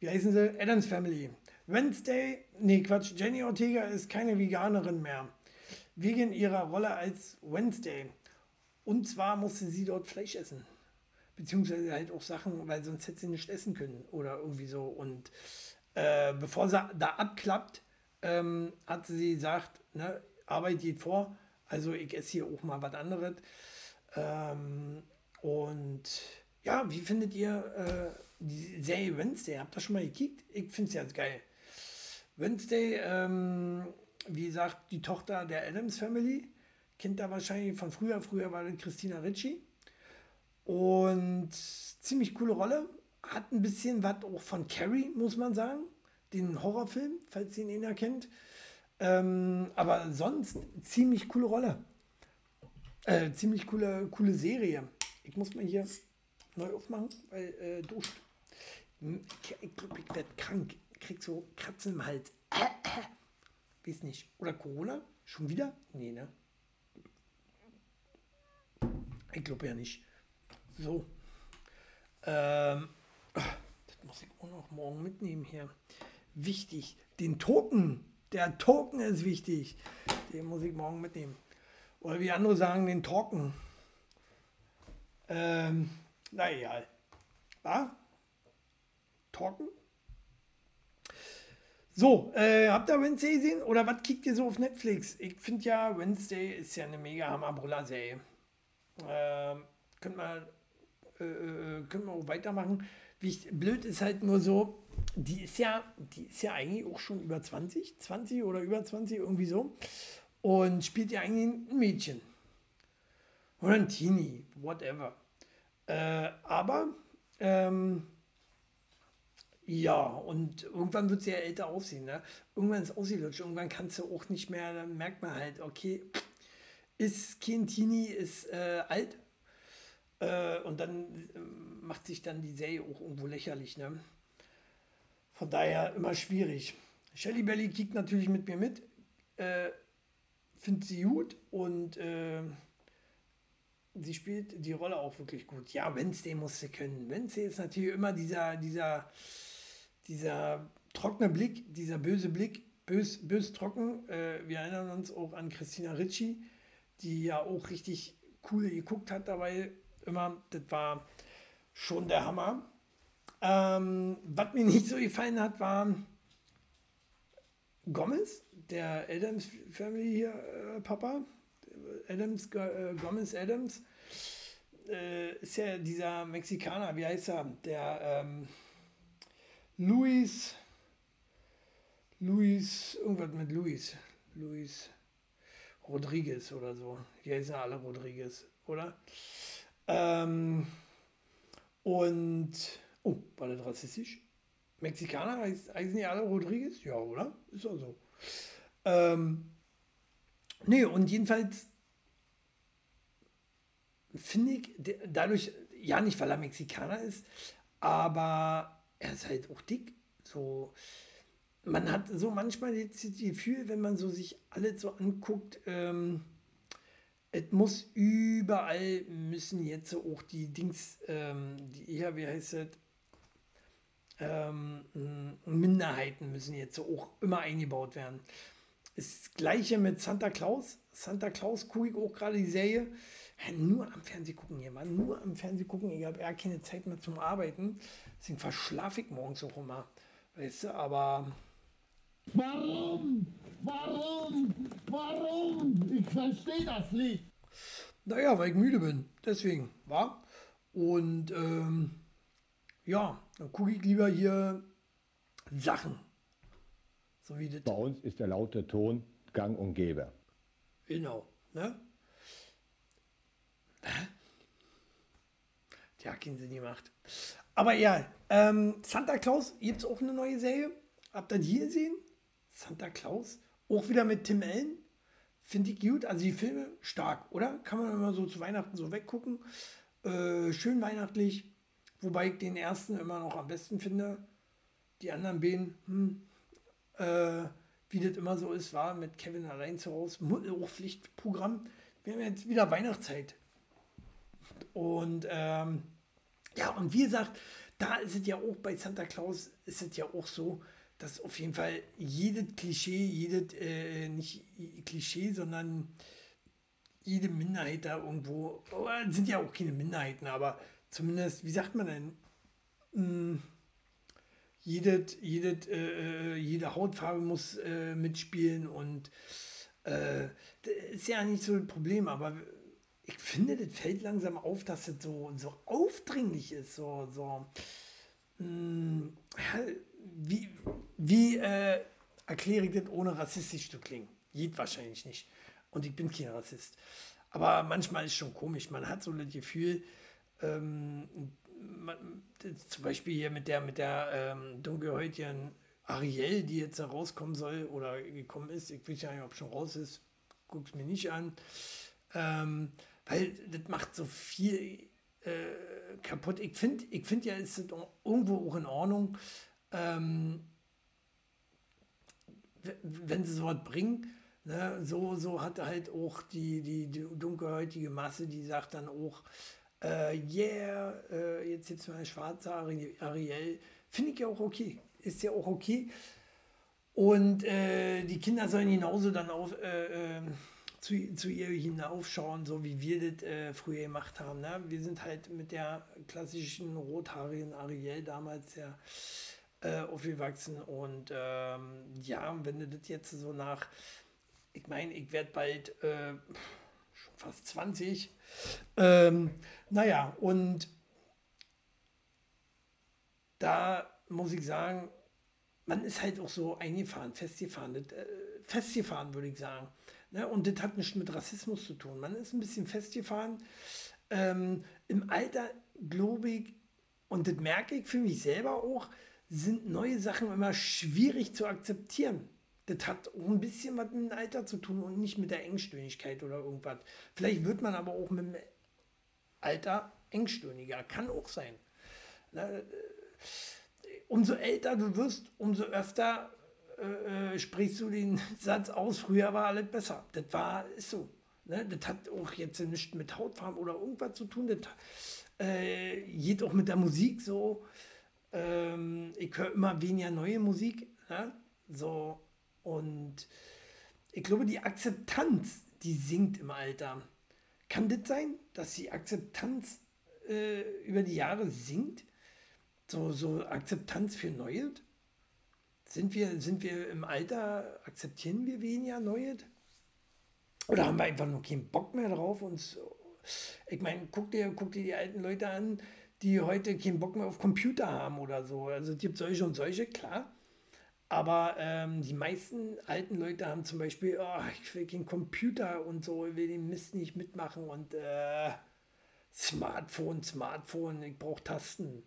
wie heißen sie? Addams Family. Wednesday, nee Quatsch, Jenny Ortega ist keine Veganerin mehr, wegen ihrer Rolle als Wednesday. Und zwar musste sie dort Fleisch essen, beziehungsweise halt auch Sachen, weil sonst hätte sie nicht essen können oder irgendwie so. Und äh, bevor sie da abklappt, ähm, hat sie gesagt, ne, Arbeit geht vor, also ich esse hier auch mal was anderes. Ähm, und ja, wie findet ihr äh, die Serie Wednesday? Habt ihr schon mal gekickt? Ich finde es ja geil. Wednesday, ähm, wie gesagt, die Tochter der Addams Family, kennt da wahrscheinlich von früher, früher war das Christina Ricci, und ziemlich coole Rolle, hat ein bisschen was auch von Carrie, muss man sagen, den Horrorfilm, falls ihr ihn eh kennt, ähm, aber sonst ziemlich coole Rolle, äh, ziemlich coole, coole Serie. Ich muss mal hier neu aufmachen, weil äh, du, ich, ich glaube, ich werde krank, krieg so Kratzen im Hals. Äh, äh. Weiß nicht. Oder Corona? Schon wieder? Nee, ne? Ich glaube ja nicht. So. Ähm, das muss ich auch noch morgen mitnehmen hier. Wichtig. Den Token. Der Token ist wichtig. Den muss ich morgen mitnehmen. Oder wie andere sagen, den Token. Ähm, na egal. War? Token? So, äh, habt ihr Wednesday gesehen? Oder was kickt ihr so auf Netflix? Ich finde ja, Wednesday ist ja eine mega Hammer-Brüller-Serie. Ähm, könnt man, äh, könnt man auch weitermachen. Wicht, blöd ist halt nur so, die ist ja, die ist ja eigentlich auch schon über zwanzig, zwanzig oder über zwanzig, irgendwie so. Und spielt ja eigentlich ein Mädchen. Oder ein Teenie, whatever. Äh, aber, ähm, ja, und irgendwann wird sie ja älter aussehen, ne? Irgendwann ist ausgelutscht, irgendwann kannst du auch nicht mehr, dann merkt man halt, okay, ist kein Teenie, ist äh, alt. Äh, und dann äh, macht sich dann die Serie auch irgendwo lächerlich, ne? Von daher immer schwierig. Shelley Belly kickt natürlich mit mir mit, äh, findet sie gut und äh, sie spielt die Rolle auch wirklich gut. Ja, Wednesday musste können. Wednesday ist natürlich immer dieser, dieser, dieser trockene Blick, dieser böse Blick, bös, bös trocken. Äh, wir erinnern uns auch an Christina Ricci, die ja auch richtig cool geguckt hat dabei immer. Das war schon der Hammer. Ähm, was mir nicht so gefallen hat, war Gomez, der Addams Family hier, äh, Papa. Addams, äh, Gomez Addams, äh, ist ja dieser Mexikaner, wie heißt er, der ähm, Luis, Luis, irgendwas mit Luis, Luis Rodriguez oder so. Die heißen alle Rodriguez, oder? Ähm, und, oh, war das rassistisch? Mexikaner heißen, heißen die alle Rodriguez? Ja, oder? Ist doch so. Ähm, nee, und jedenfalls finde ich dadurch, ja nicht, weil er Mexikaner ist, aber er ist halt auch dick. So, man hat so manchmal das Gefühl, wenn man so sich alles so anguckt, ähm, es muss überall müssen jetzt so auch die Dings, ähm, die, ja, wie heißt das, ähm, Minderheiten müssen jetzt so auch immer eingebaut werden. Das Gleiche mit Santa Claus. Santa Claus gucke ich auch gerade die Serie. Ja, nur am Fernsehen gucken hier, Mann. Nur am Fernsehen gucken. Ich habe eher keine Zeit mehr zum Arbeiten. Deswegen verschlafe ich morgens auch immer. Weißt du, aber... Warum? Warum? Warum? Ich verstehe das nicht. Naja, weil ich müde bin. Deswegen, wa? Und, ähm, ja, dann gucke ich lieber hier Sachen. So wie das. Bei uns ist der laute Ton gang und gäbe. Genau, ne? Der hat keinen Sinn gemacht. Aber ja, ähm, Santa Claus, gibt es auch eine neue Serie. Habt ihr die hier gesehen? Santa Claus. Auch wieder mit Tim Allen. Finde ich gut. Also die Filme stark, oder? Kann man immer so zu Weihnachten so weggucken. Äh, schön weihnachtlich. Wobei ich den ersten immer noch am besten finde. Die anderen beiden, hm, äh, wie das immer so ist, war mit Kevin allein zu Hause. Auch Pflichtprogramm. Wir haben jetzt wieder Weihnachtszeit. Und ähm, ja, und wie gesagt, da ist es ja auch bei Santa Claus, ist es ja auch so, dass auf jeden Fall jedes Klischee, jedes, äh, nicht Klischee, sondern jede Minderheit da irgendwo, sind ja auch keine Minderheiten, aber zumindest, wie sagt man denn, mh, jedes, jedes, äh, jede Hautfarbe muss äh, mitspielen und äh, das ist ja nicht so ein Problem, aber ich finde, das fällt langsam auf, dass das so, so aufdringlich ist. So, so. Hm, wie wie äh, erkläre ich das, ohne rassistisch zu klingen? Geht wahrscheinlich nicht. Und ich bin kein Rassist. Aber manchmal ist es schon komisch. Man hat so das Gefühl, ähm, man, zum Beispiel hier mit der, mit der ähm, dunkelhäutigen Ariel, die jetzt rauskommen soll oder gekommen ist. Ich weiß ja nicht, ob schon raus ist. Guck es mir nicht an. Ähm, weil das macht so viel äh, kaputt. Ich finde ich find ja, ist das irgendwo auch in Ordnung, ähm, w- wenn sie sowas bringen. Ne? So, so hat halt auch die, die, die dunkelhäutige Masse, die sagt dann auch, äh, yeah, äh, jetzt jetzt mal eine schwarze Ariel. Finde ich ja auch okay. Ist ja auch okay. Und äh, die Kinder sollen genauso dann auf... Äh, äh, Zu, zu ihr hinaufschauen, so wie wir das äh, früher gemacht haben. Ne? Wir sind halt mit der klassischen rothaarigen Ariel damals ja äh, aufgewachsen. Und ähm, ja, wenn du das jetzt so nach, ich meine, ich werde bald äh, schon fast zwanzig. Ähm, naja, und da muss ich sagen, man ist halt auch so eingefahren, festgefahren, das, äh, festgefahren würde ich sagen. Ne, und das hat nichts mit Rassismus zu tun. Man ist ein bisschen festgefahren. Ähm, im Alter, glaube ich, und das merke ich für mich selber auch, sind neue Sachen immer schwierig zu akzeptieren. Das hat auch ein bisschen was mit dem Alter zu tun und nicht mit der Engstirnigkeit oder irgendwas. Vielleicht wird man aber auch mit dem Alter engstirniger. Kann auch sein. Ne, umso älter du wirst, umso öfter... Äh, sprichst du den Satz aus, früher war alles besser. Das war, ist so. Ne? Das hat auch jetzt nichts mit Hautfarben oder irgendwas zu tun. Das äh, geht auch mit der Musik so. Ähm, ich höre immer weniger neue Musik. Ne? So. Und ich glaube, die Akzeptanz, die sinkt im Alter. Kann das sein, dass die Akzeptanz äh, über die Jahre sinkt? So, so Akzeptanz für Neues? Sind wir, sind wir im Alter, akzeptieren wir weniger Neues? Oder haben wir einfach nur keinen Bock mehr drauf? Und so? Ich meine, guck dir, guck dir die alten Leute an, die heute keinen Bock mehr auf Computer haben oder so. Also es gibt solche und solche, klar. Aber ähm, die meisten alten Leute haben zum Beispiel, oh, ich will keinen Computer und so, ich will den Mist nicht mitmachen und äh, Smartphone, Smartphone, ich brauche Tasten.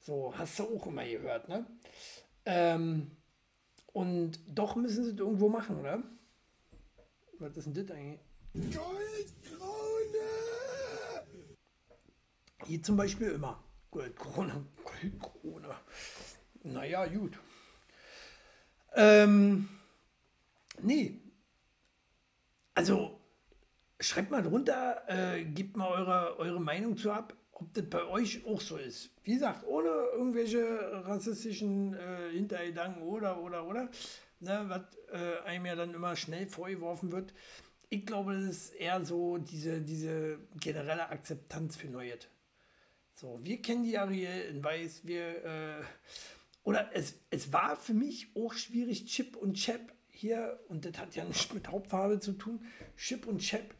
So, hast du auch immer gehört, ne? Ähm, und doch müssen sie es irgendwo machen, ne? Was ist denn das eigentlich? Goldkrone! Hier zum Beispiel immer. Goldkrone, Goldkrone. Naja, gut. Ähm, nee. Also, schreibt mal drunter, äh, gebt mal eure, eure Meinung zu ab, ob das bei euch auch so ist. Wie gesagt, ohne irgendwelche rassistischen äh, Hintergedanken oder, oder, oder. Ne, was äh, einem ja dann immer schnell vorgeworfen wird. Ich glaube, das ist eher so diese, diese generelle Akzeptanz für Neues. So, wir kennen die Ariel in Weiß, wir... Äh, Oder es, es war für mich auch schwierig, Chip und Chap hier, und das hat ja nichts mit Hauptfarbe zu tun, Chip und Chap,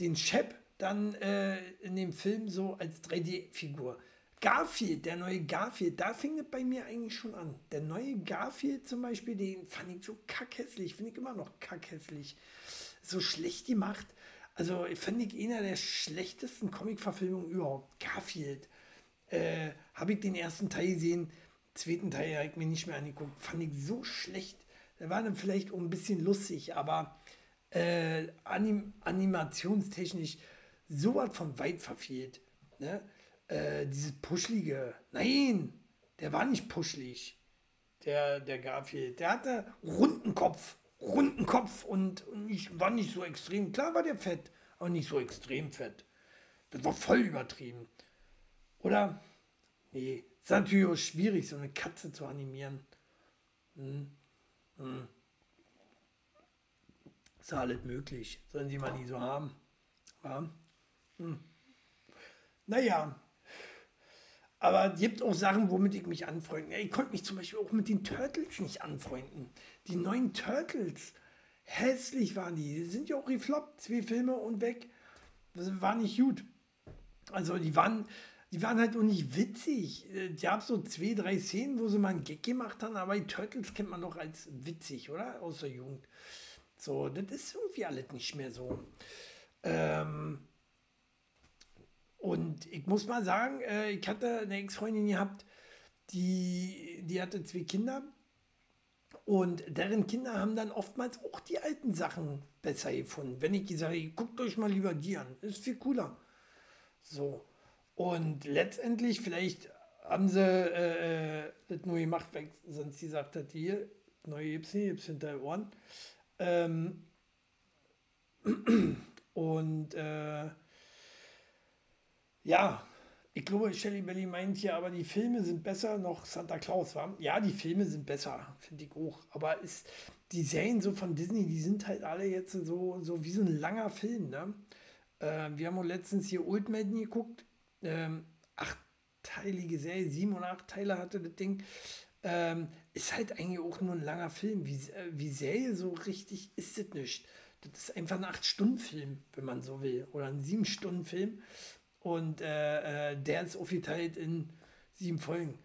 den Chap dann äh, in dem Film so als drei D-Figur. Garfield, der neue Garfield, da fing das bei mir eigentlich schon an. Der neue Garfield zum Beispiel, den fand ich so kackhässlich, finde ich immer noch kackhässlich. So schlecht gemacht. Also fand ich einer der schlechtesten Comic-Verfilmungen überhaupt. Garfield. Äh, habe ich den ersten Teil gesehen, zweiten Teil habe ich mir nicht mehr angeguckt. Fand ich so schlecht. Der war dann vielleicht auch ein bisschen lustig, aber äh, anim- animationstechnisch so was von weit verfehlt. Ne? Äh, dieses Puschelige. Nein, der war nicht puschelig. Der, der Garfield. Der hatte runden Kopf. Runden Kopf und, und nicht, war nicht so extrem. Klar war der fett, aber nicht so extrem fett. Das war voll übertrieben. Oder? Nee. Es ist natürlich auch schwierig, so eine Katze zu animieren. Hm. Hm. Ist ja alles möglich. Sollen sie mal nie so haben. Ja. Hm. Naja. Aber es gibt auch Sachen, womit ich mich anfreunde. Ich konnte mich zum Beispiel auch mit den Turtles nicht anfreunden. Die neuen Turtles. Hässlich waren die. Die sind ja auch gefloppt. Zwei Filme und weg. Das war nicht gut. Also die waren... Die waren halt auch nicht witzig. Die haben so zwei, drei Szenen, wo sie mal einen Gag gemacht haben, aber die Turtles kennt man doch als witzig, oder? Aus der Jugend. So, das ist irgendwie alles nicht mehr so. Ähm Und ich muss mal sagen, ich hatte eine Ex-Freundin gehabt, die, die hatte zwei Kinder und deren Kinder haben dann oftmals auch die alten Sachen besser gefunden. Wenn ich die sage, guckt euch mal lieber die an, ist viel cooler. So. Und letztendlich, vielleicht haben sie äh, das nur gemacht, weil sonst sie gesagt hat, hier, neue gibt's nicht, gibt's hinter den Ohren. Ähm, und äh, ja, ich glaube, Shelley Belly meint hier, aber die Filme sind besser, noch Santa Claus, war. Ja, die Filme sind besser, finde ich auch. Aber ist, die Serien so von Disney, die sind halt alle jetzt so, so wie so ein langer Film. Ne? Äh, wir haben auch letztens hier Old Man geguckt. Ähm, achtteilige Serie, sieben oder acht Teile hatte das Ding, ähm, ist halt eigentlich auch nur ein langer Film. Wie, äh, wie Serie so richtig ist das nicht. Das ist einfach ein acht-Stunden-Film, wenn man so will, oder ein sieben-Stunden-Film und äh, äh, der ist aufgeteilt in sieben Folgen.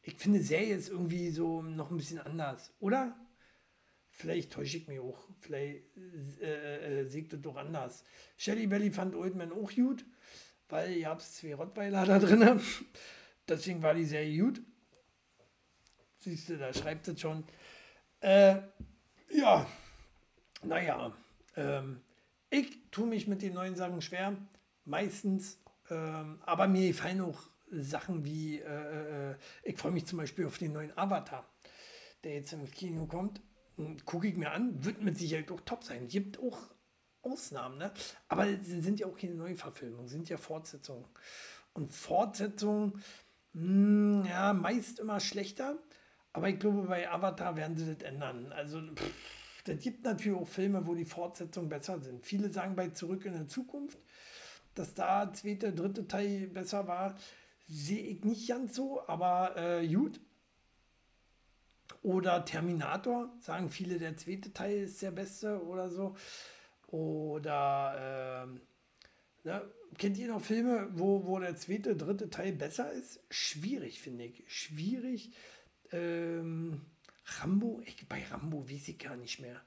Ich finde, Serie ist irgendwie so noch ein bisschen anders, oder? Vielleicht täusche ich mich auch, vielleicht äh, äh, sägt das doch anders. Shelley Belly fand Oldman auch gut, weil ihr habt zwei Rottweiler da drin. Deswegen war die Serie gut. Siehst du, da schreibt es schon. Äh, ja, naja. Ähm, ich tue mich mit den neuen Sachen schwer. Meistens. Ähm, aber mir gefallen auch Sachen wie, äh, ich freue mich zum Beispiel auf den neuen Avatar, der jetzt im Kino kommt. Gucke ich mir an. Wird mit Sicherheit auch top sein. Gibt auch Ausnahmen, ne? Aber es sind ja auch keine Neuverfilmungen, sind ja Fortsetzungen. Und Fortsetzungen, mh, ja, meist immer schlechter, aber ich glaube, bei Avatar werden sie das ändern. Also, pff, das gibt natürlich auch Filme, wo die Fortsetzungen besser sind. Viele sagen bei Zurück in die Zukunft, dass da zweite, dritte Teil besser war, sehe ich nicht ganz so, aber äh, gut. Oder Terminator, sagen viele, der zweite Teil ist der beste oder so. Oder, äh, ne? Kennt ihr noch Filme, wo, wo der zweite, dritte Teil besser ist? Schwierig, finde ich. Schwierig. Ähm, Rambo, ich, bei Rambo weiß ich gar nicht mehr.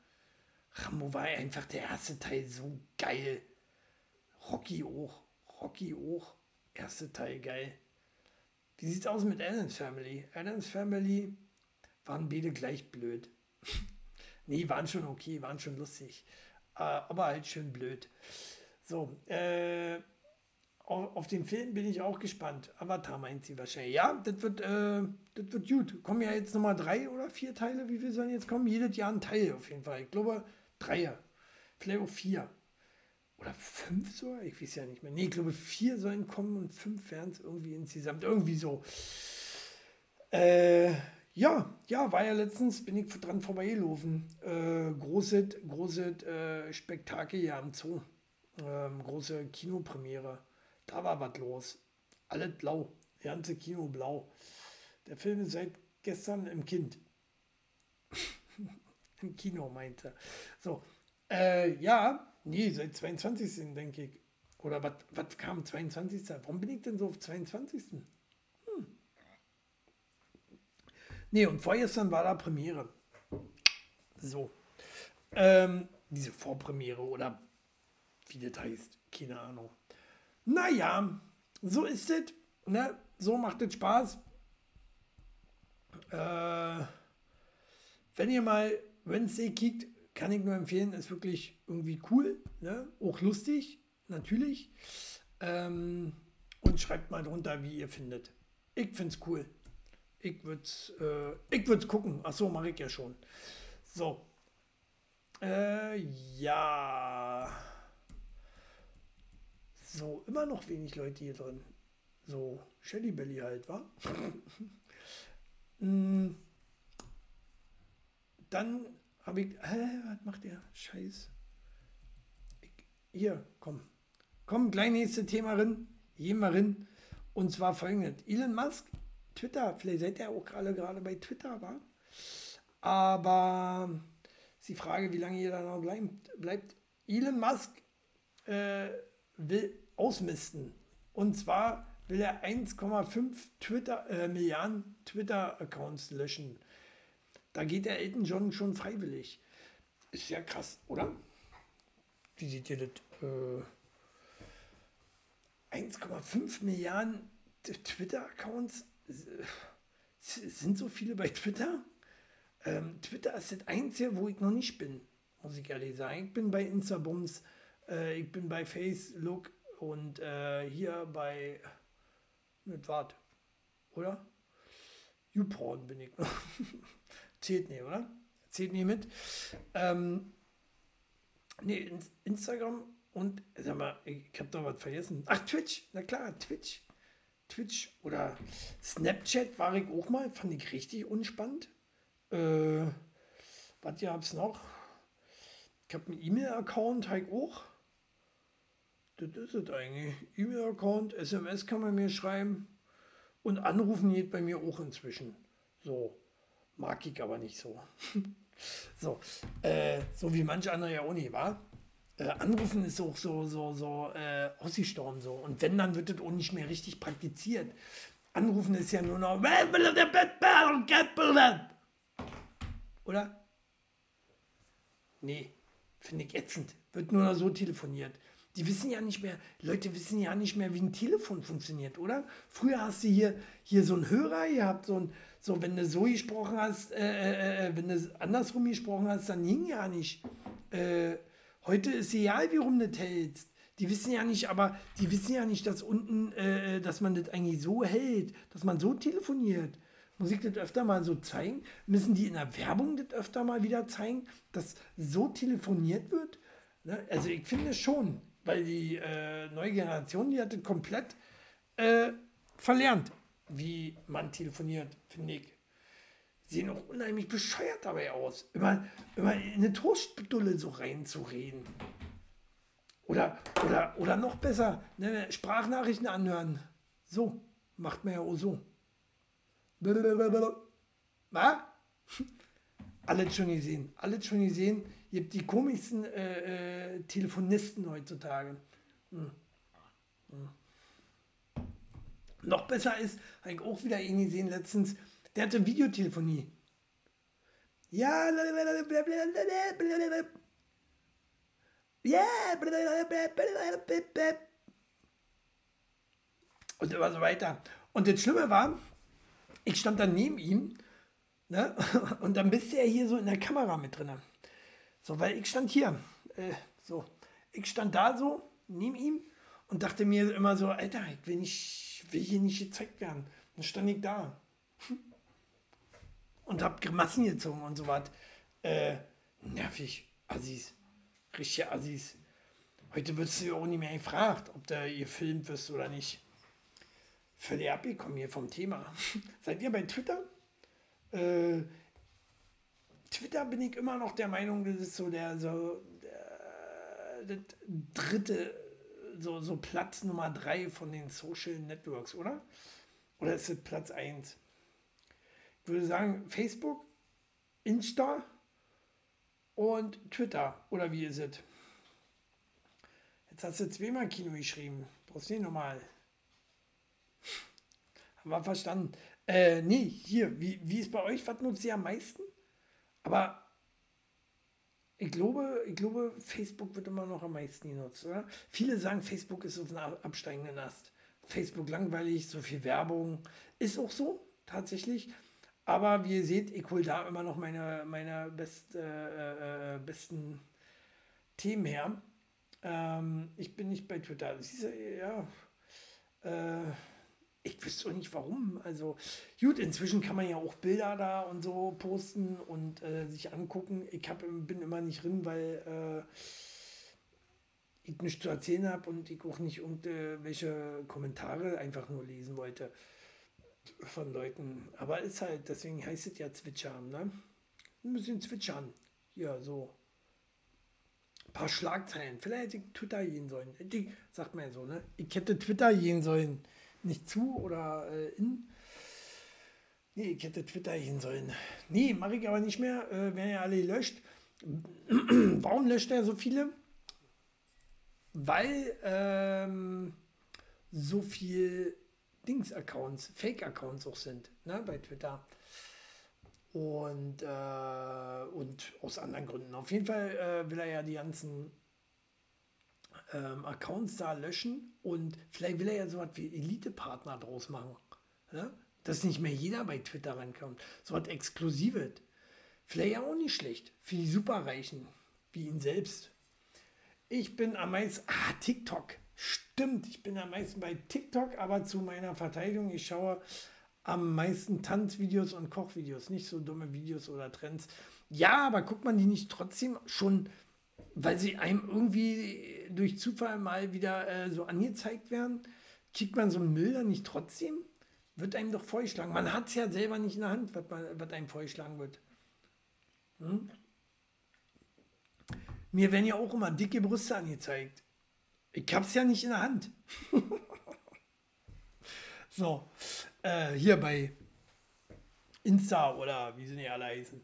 Rambo war einfach der erste Teil so geil. Rocky auch. Rocky auch. Erste Teil geil. Wie sieht's aus mit Addams Family? Addams Family waren beide gleich blöd. Nee, waren schon okay, waren schon lustig. Äh, aber halt schön blöd. So, äh, auf, auf den Film bin ich auch gespannt. Avatar meint sie wahrscheinlich. Ja, das wird, äh, das wird gut. Kommen ja jetzt nochmal drei oder vier Teile. Wie viel sollen jetzt kommen? Jedes Jahr ein Teil auf jeden Fall. Ich glaube, drei. Vielleicht auch vier. Oder fünf sogar? Ich weiß ja nicht mehr. Nee, ich glaube, vier sollen kommen und fünf werden es irgendwie insgesamt. Irgendwie so. Äh, ja, ja, war ja letztens, bin ich dran vorbeigelaufen. Äh, großes, großes äh, Spektakel hier am Zoo. Ähm, große Kinopremiere. Da war was los. Alles blau. Das ganze Kino blau. Der Film ist seit gestern im Kind. Im Kino, meinte er. So, äh, ja. Nee, seit zweiundzwanzigsten denke ich. Oder was kam zweiundzwanzigsten? Warum bin ich denn so auf zweiundzwanzigsten? Hm. Nee, und vorgestern war da Premiere. So. Ähm, diese Vorpremiere oder wie das heißt. Keine Ahnung. Naja, so ist es. Ne? So macht es Spaß. Äh, wenn ihr mal Wednesday kickt, kann ich nur empfehlen, ist wirklich irgendwie cool, ne? Auch lustig, natürlich. Ähm, und schreibt mal drunter, wie ihr findet. Ich find's cool. Ich würde es äh, ich würde es gucken. Achso, mache ich ja schon. So. Äh, ja. So, immer noch wenig Leute hier drin. So, Shelly Belly halt, wa? Dann habe ich, äh, was macht der? Scheiß. Ich, hier, komm. Komm, gleich nächste Thema rin. Gehen wir rin. Und zwar folgendes. Elon Musk, Twitter. Vielleicht seid ihr auch gerade gerade bei Twitter, war. Aber ist die Frage, wie lange ihr da noch bleibt. bleibt. Elon Musk äh, will ausmisten. Und zwar will er eins Komma fünf Twitter, äh, Milliarden Twitter-Accounts löschen. Da geht der Elton John schon freiwillig. Ist ja krass, oder? Wie seht ihr das? Äh, eins Komma fünf Milliarden Twitter-Accounts? Sind so viele bei Twitter? Ähm, Twitter ist das Einzige, wo ich noch nicht bin, muss ich ehrlich sagen. Ich bin bei Instabums, äh, ich bin bei Facebook und äh, hier bei... Mit Wart, oder? YouPorn bin ich noch. Zählt nicht, oder? Zählt nicht mit. Ähm, nee, Instagram und, sag mal, ich hab doch was vergessen. Ach, Twitch, na klar, Twitch. Twitch oder Snapchat war ich auch mal, fand ich richtig unspannend. Äh, was ihr habt's noch? Ich hab einen E-Mail-Account, halt auch. Das ist es eigentlich. E-Mail-Account, S M S kann man mir schreiben. Und anrufen geht bei mir auch inzwischen. So. Mag ich aber nicht so. so, äh, so wie manche andere ja auch nicht, wa? Äh, anrufen ist auch so, so, so äh, ausgestorben so. Und wenn, dann wird das auch nicht mehr richtig praktiziert. Anrufen ist ja nur noch... Oder? Nee, finde ich ätzend. Wird nur noch so telefoniert. Die wissen ja nicht mehr, Leute wissen ja nicht mehr, wie ein Telefon funktioniert, oder? Früher hast du hier, hier so einen Hörer, ihr habt so ein, so wenn du so gesprochen hast, äh, äh, wenn du andersrum gesprochen hast, dann ging ja nicht. Äh, heute ist egal, wie rum du das hältst. Die wissen ja nicht, aber die wissen ja nicht, dass unten, äh, dass man das eigentlich so hält, dass man so telefoniert. Muss ich das öfter mal so zeigen? Müssen die in der Werbung das öfter mal wieder zeigen, dass so telefoniert wird? Ne? Also ich finde schon. Weil die äh, neue Generation, die hat das komplett äh, verlernt, wie man telefoniert, finde ich. Sehen auch unheimlich bescheuert dabei aus, immer, immer in eine Toaststulle so reinzureden. Oder, oder, oder noch besser, ne, Sprachnachrichten anhören. So, macht man ja auch so. Blablabla. Was? Alles schon gesehen, alles schon gesehen. Ihr habt die komischsten äh, äh, Telefonisten heutzutage. Hm. Hm. Noch besser ist, habe ich auch wieder irgendwie gesehen letztens, der hatte Videotelefonie. Ja, ja, und immer so weiter. Und das Schlimme war, ich stand dann neben ihm, ne? Und dann bist du ja hier so in der Kamera mit drin. So, weil ich stand hier, äh, so, ich stand da so neben ihm und dachte mir immer so, Alter, ich will, nicht, will hier nicht gezeigt werden. Dann stand ich da und hab Grimassen gezogen und so was. Äh, nervig, Assis, richtige Assis. Heute wirst du ja auch nicht mehr gefragt, ob du gefilmt wirst oder nicht. Völlig abgekommen hier vom Thema. Seid ihr bei Twitter? Äh, Twitter bin ich immer noch der Meinung, das ist so der, so, der, der dritte, so, so Platz Nummer drei von den Social Networks, oder? Oder ist es Platz eins? Ich würde sagen, Facebook, Insta und Twitter, oder wie ist es? Jetzt hast du zweimal Kino geschrieben. Brauchst du nicht nochmal? Haben wir verstanden. Äh, nee, hier, wie, wie ist bei euch? Was nutzt ihr am meisten? Aber ich glaube, ich glaube, Facebook wird immer noch am meisten genutzt, oder? Viele sagen, Facebook ist auf einer absteigenden Ast. Facebook langweilig, so viel Werbung. Ist auch so, tatsächlich. Aber wie ihr seht, ich hole da immer noch meine, meine best, äh, äh, besten Themen her. Ähm, ich bin nicht bei Twitter. Siehst du, ja. Äh, ich wüsste auch nicht warum. Also gut, inzwischen kann man ja auch Bilder da und so posten und äh, sich angucken. Ich hab, bin immer nicht drin, weil äh, ich nichts zu erzählen habe und ich auch nicht irgendwelche Kommentare einfach nur lesen wollte von Leuten. Aber ist halt, deswegen heißt es ja Zwitschern, ne? Ein bisschen zwitschern. Ja, so. Ein paar Schlagzeilen. Vielleicht hätte ich Twitter gehen sollen. Ich, sagt man ja so, ne? Ich hätte Twitter gehen sollen. Nicht zu oder äh, in. Nee, ich hätte Twitter hin sollen. Nee, mache ich aber nicht mehr. Äh, werden ja alle gelöscht. Warum löscht er so viele? Weil ähm, so viel Dings-Accounts, Fake-Accounts auch sind, ne, bei Twitter. Und, äh, und aus anderen Gründen. Auf jeden Fall äh, will er ja die ganzen Ähm, Accounts da löschen und vielleicht will er ja so was wie Elite-Partner draus machen, ne? Dass nicht mehr jeder bei Twitter rankommt. So was Exklusives. Vielleicht ja auch nicht schlecht für die Superreichen, wie ihn selbst. Ich bin am meisten, ah, TikTok, stimmt, ich bin am meisten bei TikTok, aber zu meiner Verteidigung, ich schaue am meisten Tanzvideos und Kochvideos, nicht so dumme Videos oder Trends. Ja, aber guckt man die nicht trotzdem schon, weil sie einem irgendwie durch Zufall mal wieder äh, so angezeigt werden, kriegt man so einen Müll dann nicht trotzdem? Wird einem doch vorgeschlagen. Man hat es ja selber nicht in der Hand, was, man, was einem vorgeschlagen wird. Hm? Mir werden ja auch immer dicke Brüste angezeigt. Ich hab's ja nicht in der Hand. So, äh, hier bei Insta oder wie sie nicht alle heißen.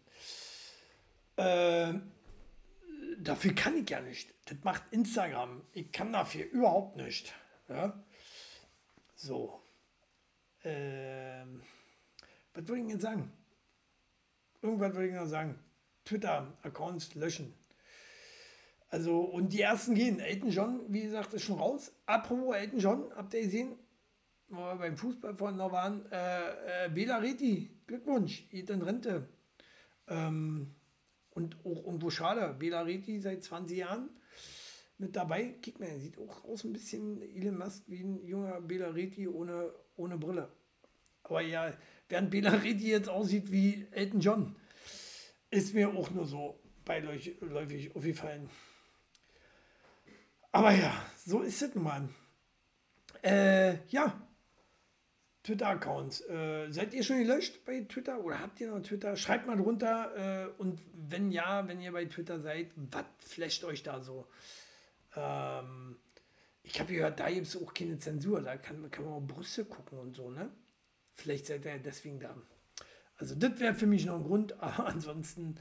Äh, Dafür kann ich ja nicht. Das macht Instagram. Ich kann dafür überhaupt nicht. Ja? So. Ähm. Was würde ich denn sagen? Irgendwas würde ich noch sagen. Twitter-Accounts löschen. Also, und die ersten gehen. Elton John, wie gesagt, ist schon raus. Apropos Elton John, habt ihr gesehen? Wo wir beim Fußball vorhin noch waren. Äh, äh, Béla Réthy, Glückwunsch, geht in Rente. Ähm. Und auch irgendwo schade, Béla Réthy seit zwanzig Jahren mit dabei. Guck mal, sieht auch aus ein bisschen Elon Musk wie ein junger Béla Réthy ohne, ohne Brille. Aber ja, während Béla Réthy jetzt aussieht wie Elton John, ist mir auch nur so beiläufig aufgefallen. Aber ja, so ist es nun mal. Äh, ja, Twitter-Accounts. Äh, seid ihr schon gelöscht bei Twitter oder habt ihr noch Twitter? Schreibt mal drunter äh, und wenn ja, wenn ihr bei Twitter seid, was flasht euch da so? Ähm, ich habe gehört, da gibt es auch keine Zensur, da kann, kann man auch Brüste gucken und so, ne? Vielleicht seid ihr ja deswegen da. Also das wäre für mich noch ein Grund, aber ansonsten,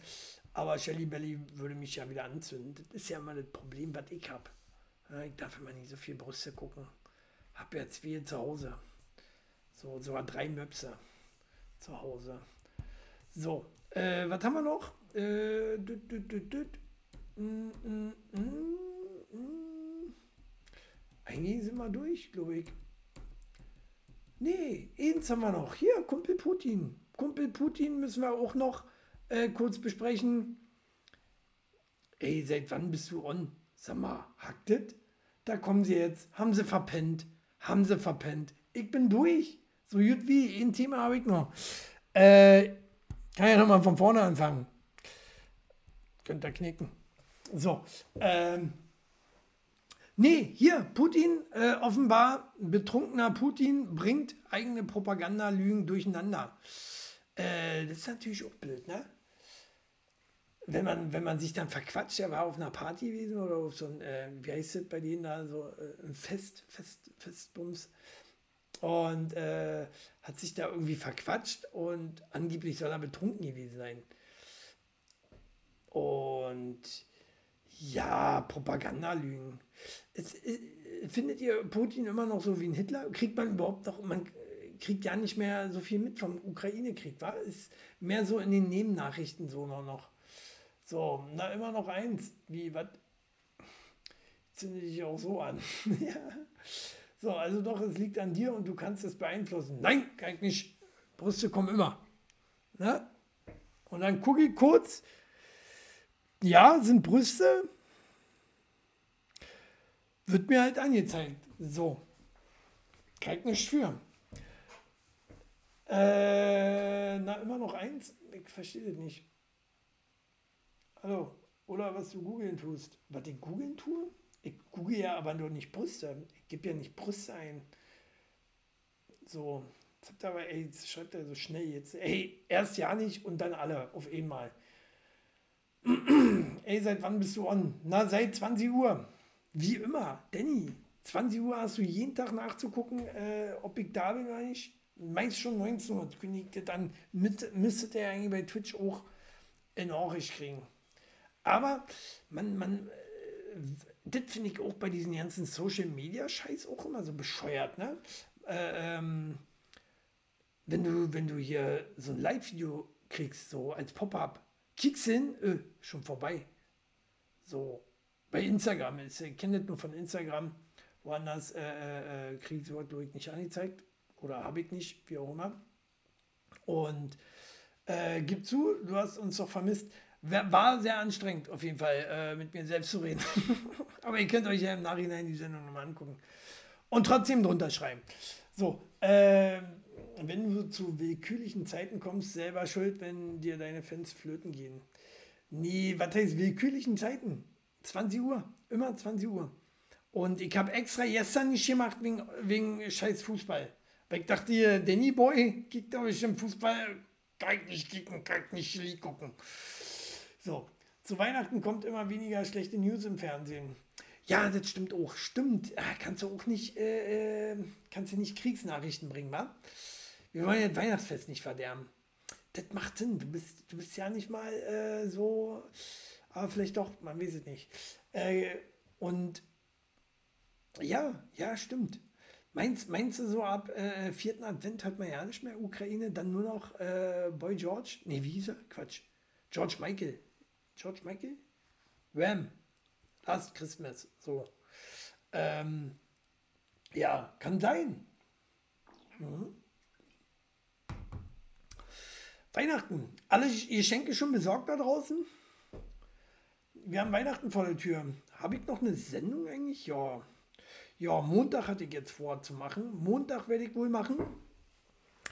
aber Shelly Belly würde mich ja wieder anzünden. Das ist ja immer das Problem, was ich habe. Ich darf immer nicht so viel Brüste gucken. Hab ja zwei zu Hause. So, sogar drei Möpse zu Hause. So, äh, was haben wir noch? Äh, dü, dü, dü, dü. Mm, mm, mm, mm. Eigentlich sind wir durch, glaube ich. Nee, eins haben wir noch. Hier, Kumpel Putin. Kumpel Putin müssen wir auch noch äh, kurz besprechen. Ey, seit wann bist du on? Sag mal, hackt das? Da kommen sie jetzt. Haben sie verpennt. Haben sie verpennt. Ich bin durch. So gut wie. Ein Thema habe ich noch. Äh, kann ja nochmal von vorne anfangen. Könnt ihr knicken. So. Ähm. Nee, hier. Putin, äh, offenbar betrunkener Putin bringt eigene Propagandalügen durcheinander. Äh, das ist natürlich auch blöd, ne? Wenn man, wenn man sich dann verquatscht, er war auf einer Party gewesen oder auf so ein, äh, wie heißt das bei denen da, so äh, ein Fest, Fest, Festbums. Und äh, hat sich da irgendwie verquatscht und angeblich soll er betrunken gewesen sein. Und ja, Propagandalügen. Es, es, findet ihr Putin immer noch so wie ein Hitler? Kriegt man überhaupt noch, man kriegt ja nicht mehr so viel mit vom Ukraine-Krieg, war? Ist mehr so in den Nebennachrichten so noch noch. So, na immer noch eins, wie, was, zünde dich auch so an. Ja. So, also doch, es liegt an dir und du kannst es beeinflussen. Nein, kann ich nicht. Brüste kommen immer. Na? Und dann gucke ich kurz, ja, sind Brüste, wird mir halt angezeigt. So, kann ich nicht für. Äh, na, immer noch eins, ich verstehe das nicht. Hallo, oder was du googeln tust. Was ich googeln tue? Ich google ja aber nur nicht Brüste. Ich gebe ja nicht Brüste ein. So, jetzt habt ihr aber, ey, jetzt schreibt er so schnell jetzt. Ey, erst ja nicht und dann alle auf einmal. Ey, seit wann bist du on? Na, seit zwanzig Uhr. Wie immer, Danny. zwanzig Uhr hast du jeden Tag nachzugucken, äh, ob ich da bin oder nicht. Meist schon neunzehn Uhr kündigt ihr dann. Müsstet ihr eigentlich bei Twitch auch in Nachricht kriegen. Aber man, man, das finde ich auch bei diesen ganzen Social Media Scheiß auch immer so bescheuert, ne? Äh, ähm, wenn du, wenn du hier so ein Live-Video kriegst, so als Pop-Up, kickst hin, öh, schon vorbei. So, bei Instagram, ich kenne das nur von Instagram, woanders äh, äh, kriegst du glaube ich nicht angezeigt oder habe ich nicht, wie auch immer. Und äh, gib zu, du hast uns doch vermisst. War sehr anstrengend, auf jeden Fall, äh, mit mir selbst zu reden. Aber ihr könnt euch ja im Nachhinein die Sendung nochmal angucken. Und trotzdem drunter schreiben. So, äh, wenn du zu willkürlichen Zeiten kommst, selber schuld, wenn dir deine Fans flöten gehen. Nee, was heißt willkürlichen Zeiten? zwanzig Uhr, immer zwanzig Uhr. Und ich habe extra gestern nicht gemacht wegen, wegen scheiß Fußball. Weil ich dachte, Danny Boy, kickt euch im Fußball, kann ich nicht kicken, kann ich nicht gucken. So, zu Weihnachten kommt immer weniger schlechte News im Fernsehen. Ja, das stimmt auch. Stimmt. Kannst du auch nicht, äh, kannst du nicht Kriegsnachrichten bringen, wa? Wir wollen ja das Weihnachtsfest nicht verderben. Das macht Sinn. Du bist, du bist ja nicht mal äh, so, aber vielleicht doch, man weiß es nicht. Äh, und ja, ja, stimmt. Meinst, meinst du so, ab äh, vierten Advent hat man ja nicht mehr Ukraine, dann nur noch äh, Boy George? Nee, wie hieß er? Quatsch. George Michael. George Michael? Wham! Last Christmas. So. Ähm, ja, kann sein. Mhm. Weihnachten. Alle Geschenke schon besorgt da draußen? Wir haben Weihnachten vor der Tür. Habe ich noch eine Sendung eigentlich? Ja. Ja, Montag hatte ich jetzt vor zu machen. Montag werde ich wohl machen.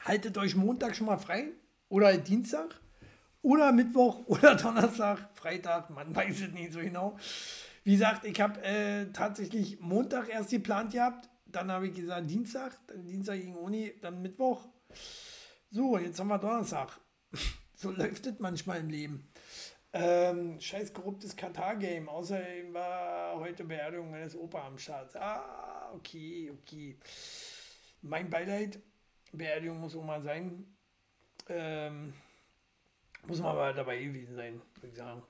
Haltet euch Montag schon mal frei. Oder halt Dienstag. Oder Mittwoch oder Donnerstag, Freitag, man weiß es nicht so genau. Wie gesagt, ich habe äh, tatsächlich Montag erst geplant gehabt, dann habe ich gesagt Dienstag, dann Dienstag gegen Uni, dann Mittwoch. So, jetzt haben wir Donnerstag. So läuft es manchmal im Leben. Ähm, scheiß korruptes Katar-Game. Außerdem war heute Beerdigung meines Opa am Start. Ah, okay, okay. Mein Beileid, Beerdigung muss auch mal sein. Ähm... Muss man aber dabei gewesen sein, würde ich sagen.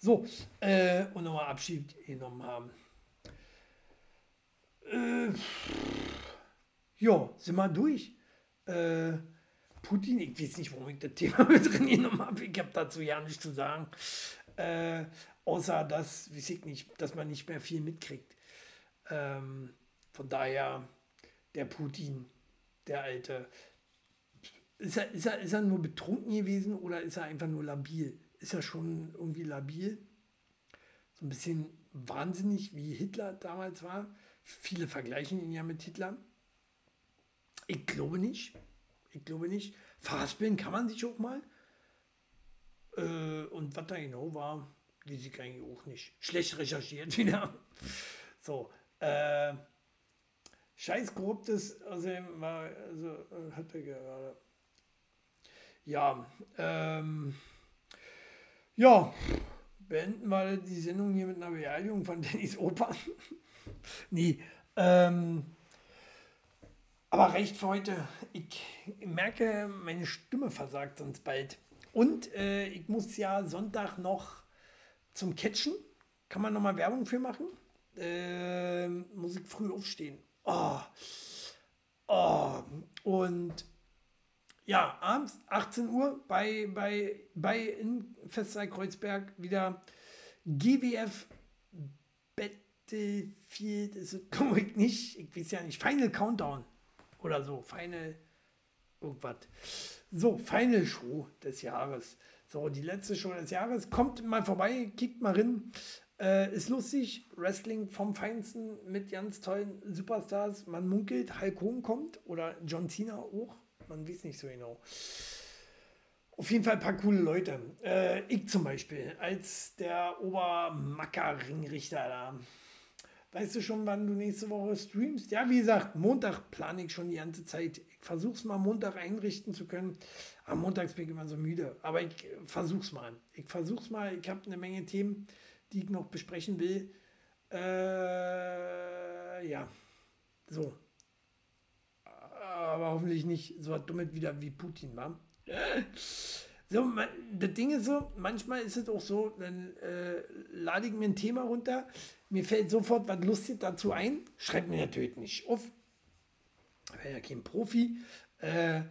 So, äh, und nochmal Abschied genommen haben. Äh, ja, sind wir durch. Äh, Putin, ich weiß nicht, warum ich das Thema mit reingenommen habe, ich habe dazu ja nichts zu sagen, äh, außer dass, weiß ich nicht, dass man nicht mehr viel mitkriegt. Ähm, von daher, der Putin, der Alte, ist er, ist er, ist er nur betrunken gewesen oder ist er einfach nur labil? Ist er schon irgendwie labil? So ein bisschen wahnsinnig, wie Hitler damals war. Viele vergleichen ihn ja mit Hitler. Ich glaube nicht. Ich glaube nicht. Verhaspeln kann man sich auch mal. Äh, und was da genau war, weiß ich eigentlich auch nicht. Schlecht recherchiert wieder. So. Äh, scheiß korruptes, also, also hat er gerade. Ja. Ähm, ja. Beenden wir die Sendung hier mit einer Beerdigung von Dennis Opa. Nee. Ähm, aber reicht für heute. Ich merke, meine Stimme versagt sonst bald. Und äh, ich muss ja Sonntag noch zum Catchen. Kann man nochmal Werbung für machen? Äh, muss ich früh aufstehen. Oh. Oh. Und ja, abends achtzehn Uhr bei, bei, bei in Festsaal Kreuzberg wieder G W F Battlefield, ist glaube ich nicht, ich weiß ja nicht, Final Countdown oder so, Final irgendwas. So, Final Show des Jahres. So, die letzte Show des Jahres. Kommt mal vorbei, kickt mal rein. Äh, ist lustig, Wrestling vom Feinsten mit ganz tollen Superstars. Man munkelt, Hulk Hogan kommt oder John Cena auch. Man weiß nicht so genau. Auf jeden Fall ein paar coole Leute. Äh, ich zum Beispiel, als der Obermacker-Ringrichter da. Weißt du schon, wann du nächste Woche streamst? Ja, wie gesagt, Montag plane ich schon die ganze Zeit. Ich versuche es mal Montag einrichten zu können. Am Montag bin ich immer so müde. Aber ich versuche es mal. Ich versuche es mal. Ich habe eine Menge Themen, die ich noch besprechen will. Äh, ja, so. Aber hoffentlich nicht so dumm wieder wie Putin war. So, man, das Ding ist so, manchmal ist es auch so, dann äh, lade ich mir ein Thema runter, mir fällt sofort was Lustiges dazu ein, schreibt mir natürlich nicht auf, ich bin ja kein Profi, äh,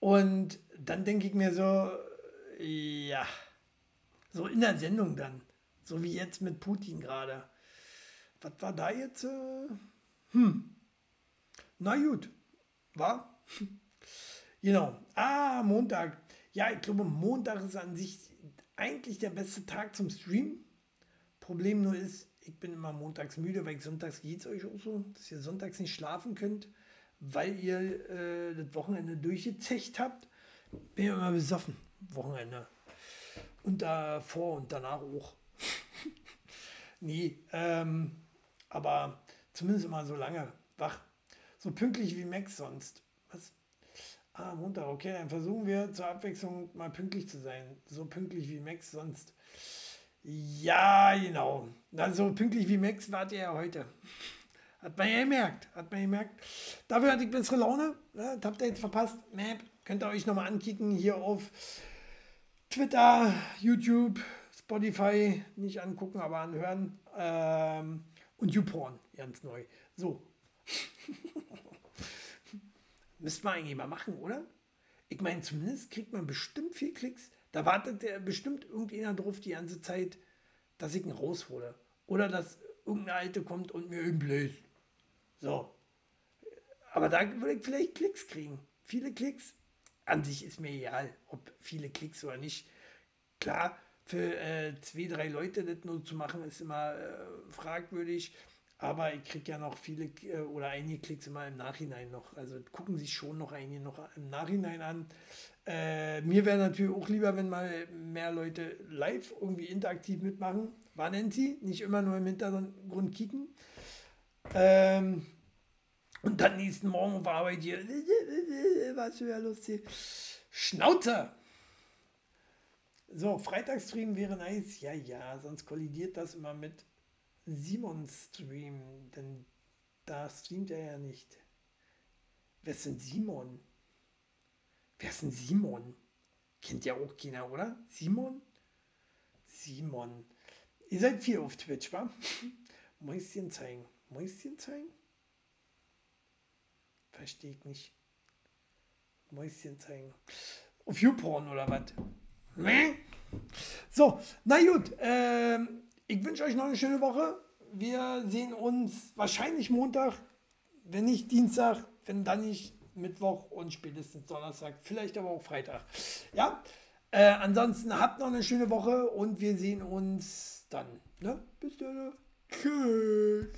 und dann denke ich mir so, ja, so in der Sendung dann, so wie jetzt mit Putin gerade. Was war da jetzt? Äh, hm, na gut. War? Genau. Ah, Montag. Ja, ich glaube, Montag ist an sich eigentlich der beste Tag zum Streamen. Problem nur ist, ich bin immer montags müde, weil ich sonntags geht es euch auch so, dass ihr sonntags nicht schlafen könnt, weil ihr äh, das Wochenende durchgezecht habt. Bin ja immer besoffen, Wochenende. Und davor und danach auch. Nee, ähm, aber zumindest immer so lange wach. So pünktlich wie Max sonst. Was? Ah, Montag. Okay, dann versuchen wir zur Abwechslung mal pünktlich zu sein. So pünktlich wie Max sonst. Ja, genau. Na, so pünktlich wie Max wart ihr ja heute. Hat man ja gemerkt. Hat man gemerkt. Dafür hatte ich bessere Laune. Ne? Das habt ihr jetzt verpasst. Map. Könnt ihr euch nochmal ankicken. Hier auf Twitter, YouTube, Spotify. Nicht angucken, aber anhören. Ähm, und YouPorn. Ganz neu. So. Müsste man eigentlich mal machen, oder? Ich meine, zumindest kriegt man bestimmt viel Klicks. Da wartet der bestimmt irgendjemand drauf die ganze Zeit, dass ich ihn raushole. Oder dass irgendeine Alte kommt und mir ihn bläst. So. Aber da würde ich vielleicht Klicks kriegen. Viele Klicks. An sich ist mir egal, ob viele Klicks oder nicht. Klar, für äh, zwei, drei Leute das nur zu machen, ist immer äh, fragwürdig. Aber ich kriege ja noch viele oder einige Klicks immer im Nachhinein noch. Also gucken sich schon noch einige noch im Nachhinein an. Äh, mir wäre natürlich auch lieber, wenn mal mehr Leute live irgendwie interaktiv mitmachen. War Nancy, nicht immer nur im Hintergrund kicken. Ähm, und dann nächsten Morgen auf Arbeit hier. Was für eine Lust hier. Schnauze! So, Freitagsstream wäre nice. Ja, ja, sonst kollidiert das immer mit Simons Stream, denn da streamt er ja nicht. Wer ist denn Simon? Wer ist denn Simon? Kennt ja auch keiner, oder? Simon? Simon. Ihr seid viel auf Twitch, wa? Mäuschen zeigen. Mäuschen zeigen? Verstehe ich nicht. Mäuschen zeigen. Viewporn oder was? So, na gut. Ähm, ich wünsche euch noch eine schöne Woche. Wir sehen uns wahrscheinlich Montag, wenn nicht Dienstag, wenn dann nicht Mittwoch und spätestens Donnerstag, vielleicht aber auch Freitag. Ja, äh, ansonsten habt noch eine schöne Woche und wir sehen uns dann. Ne? Bis dann. Tschüss.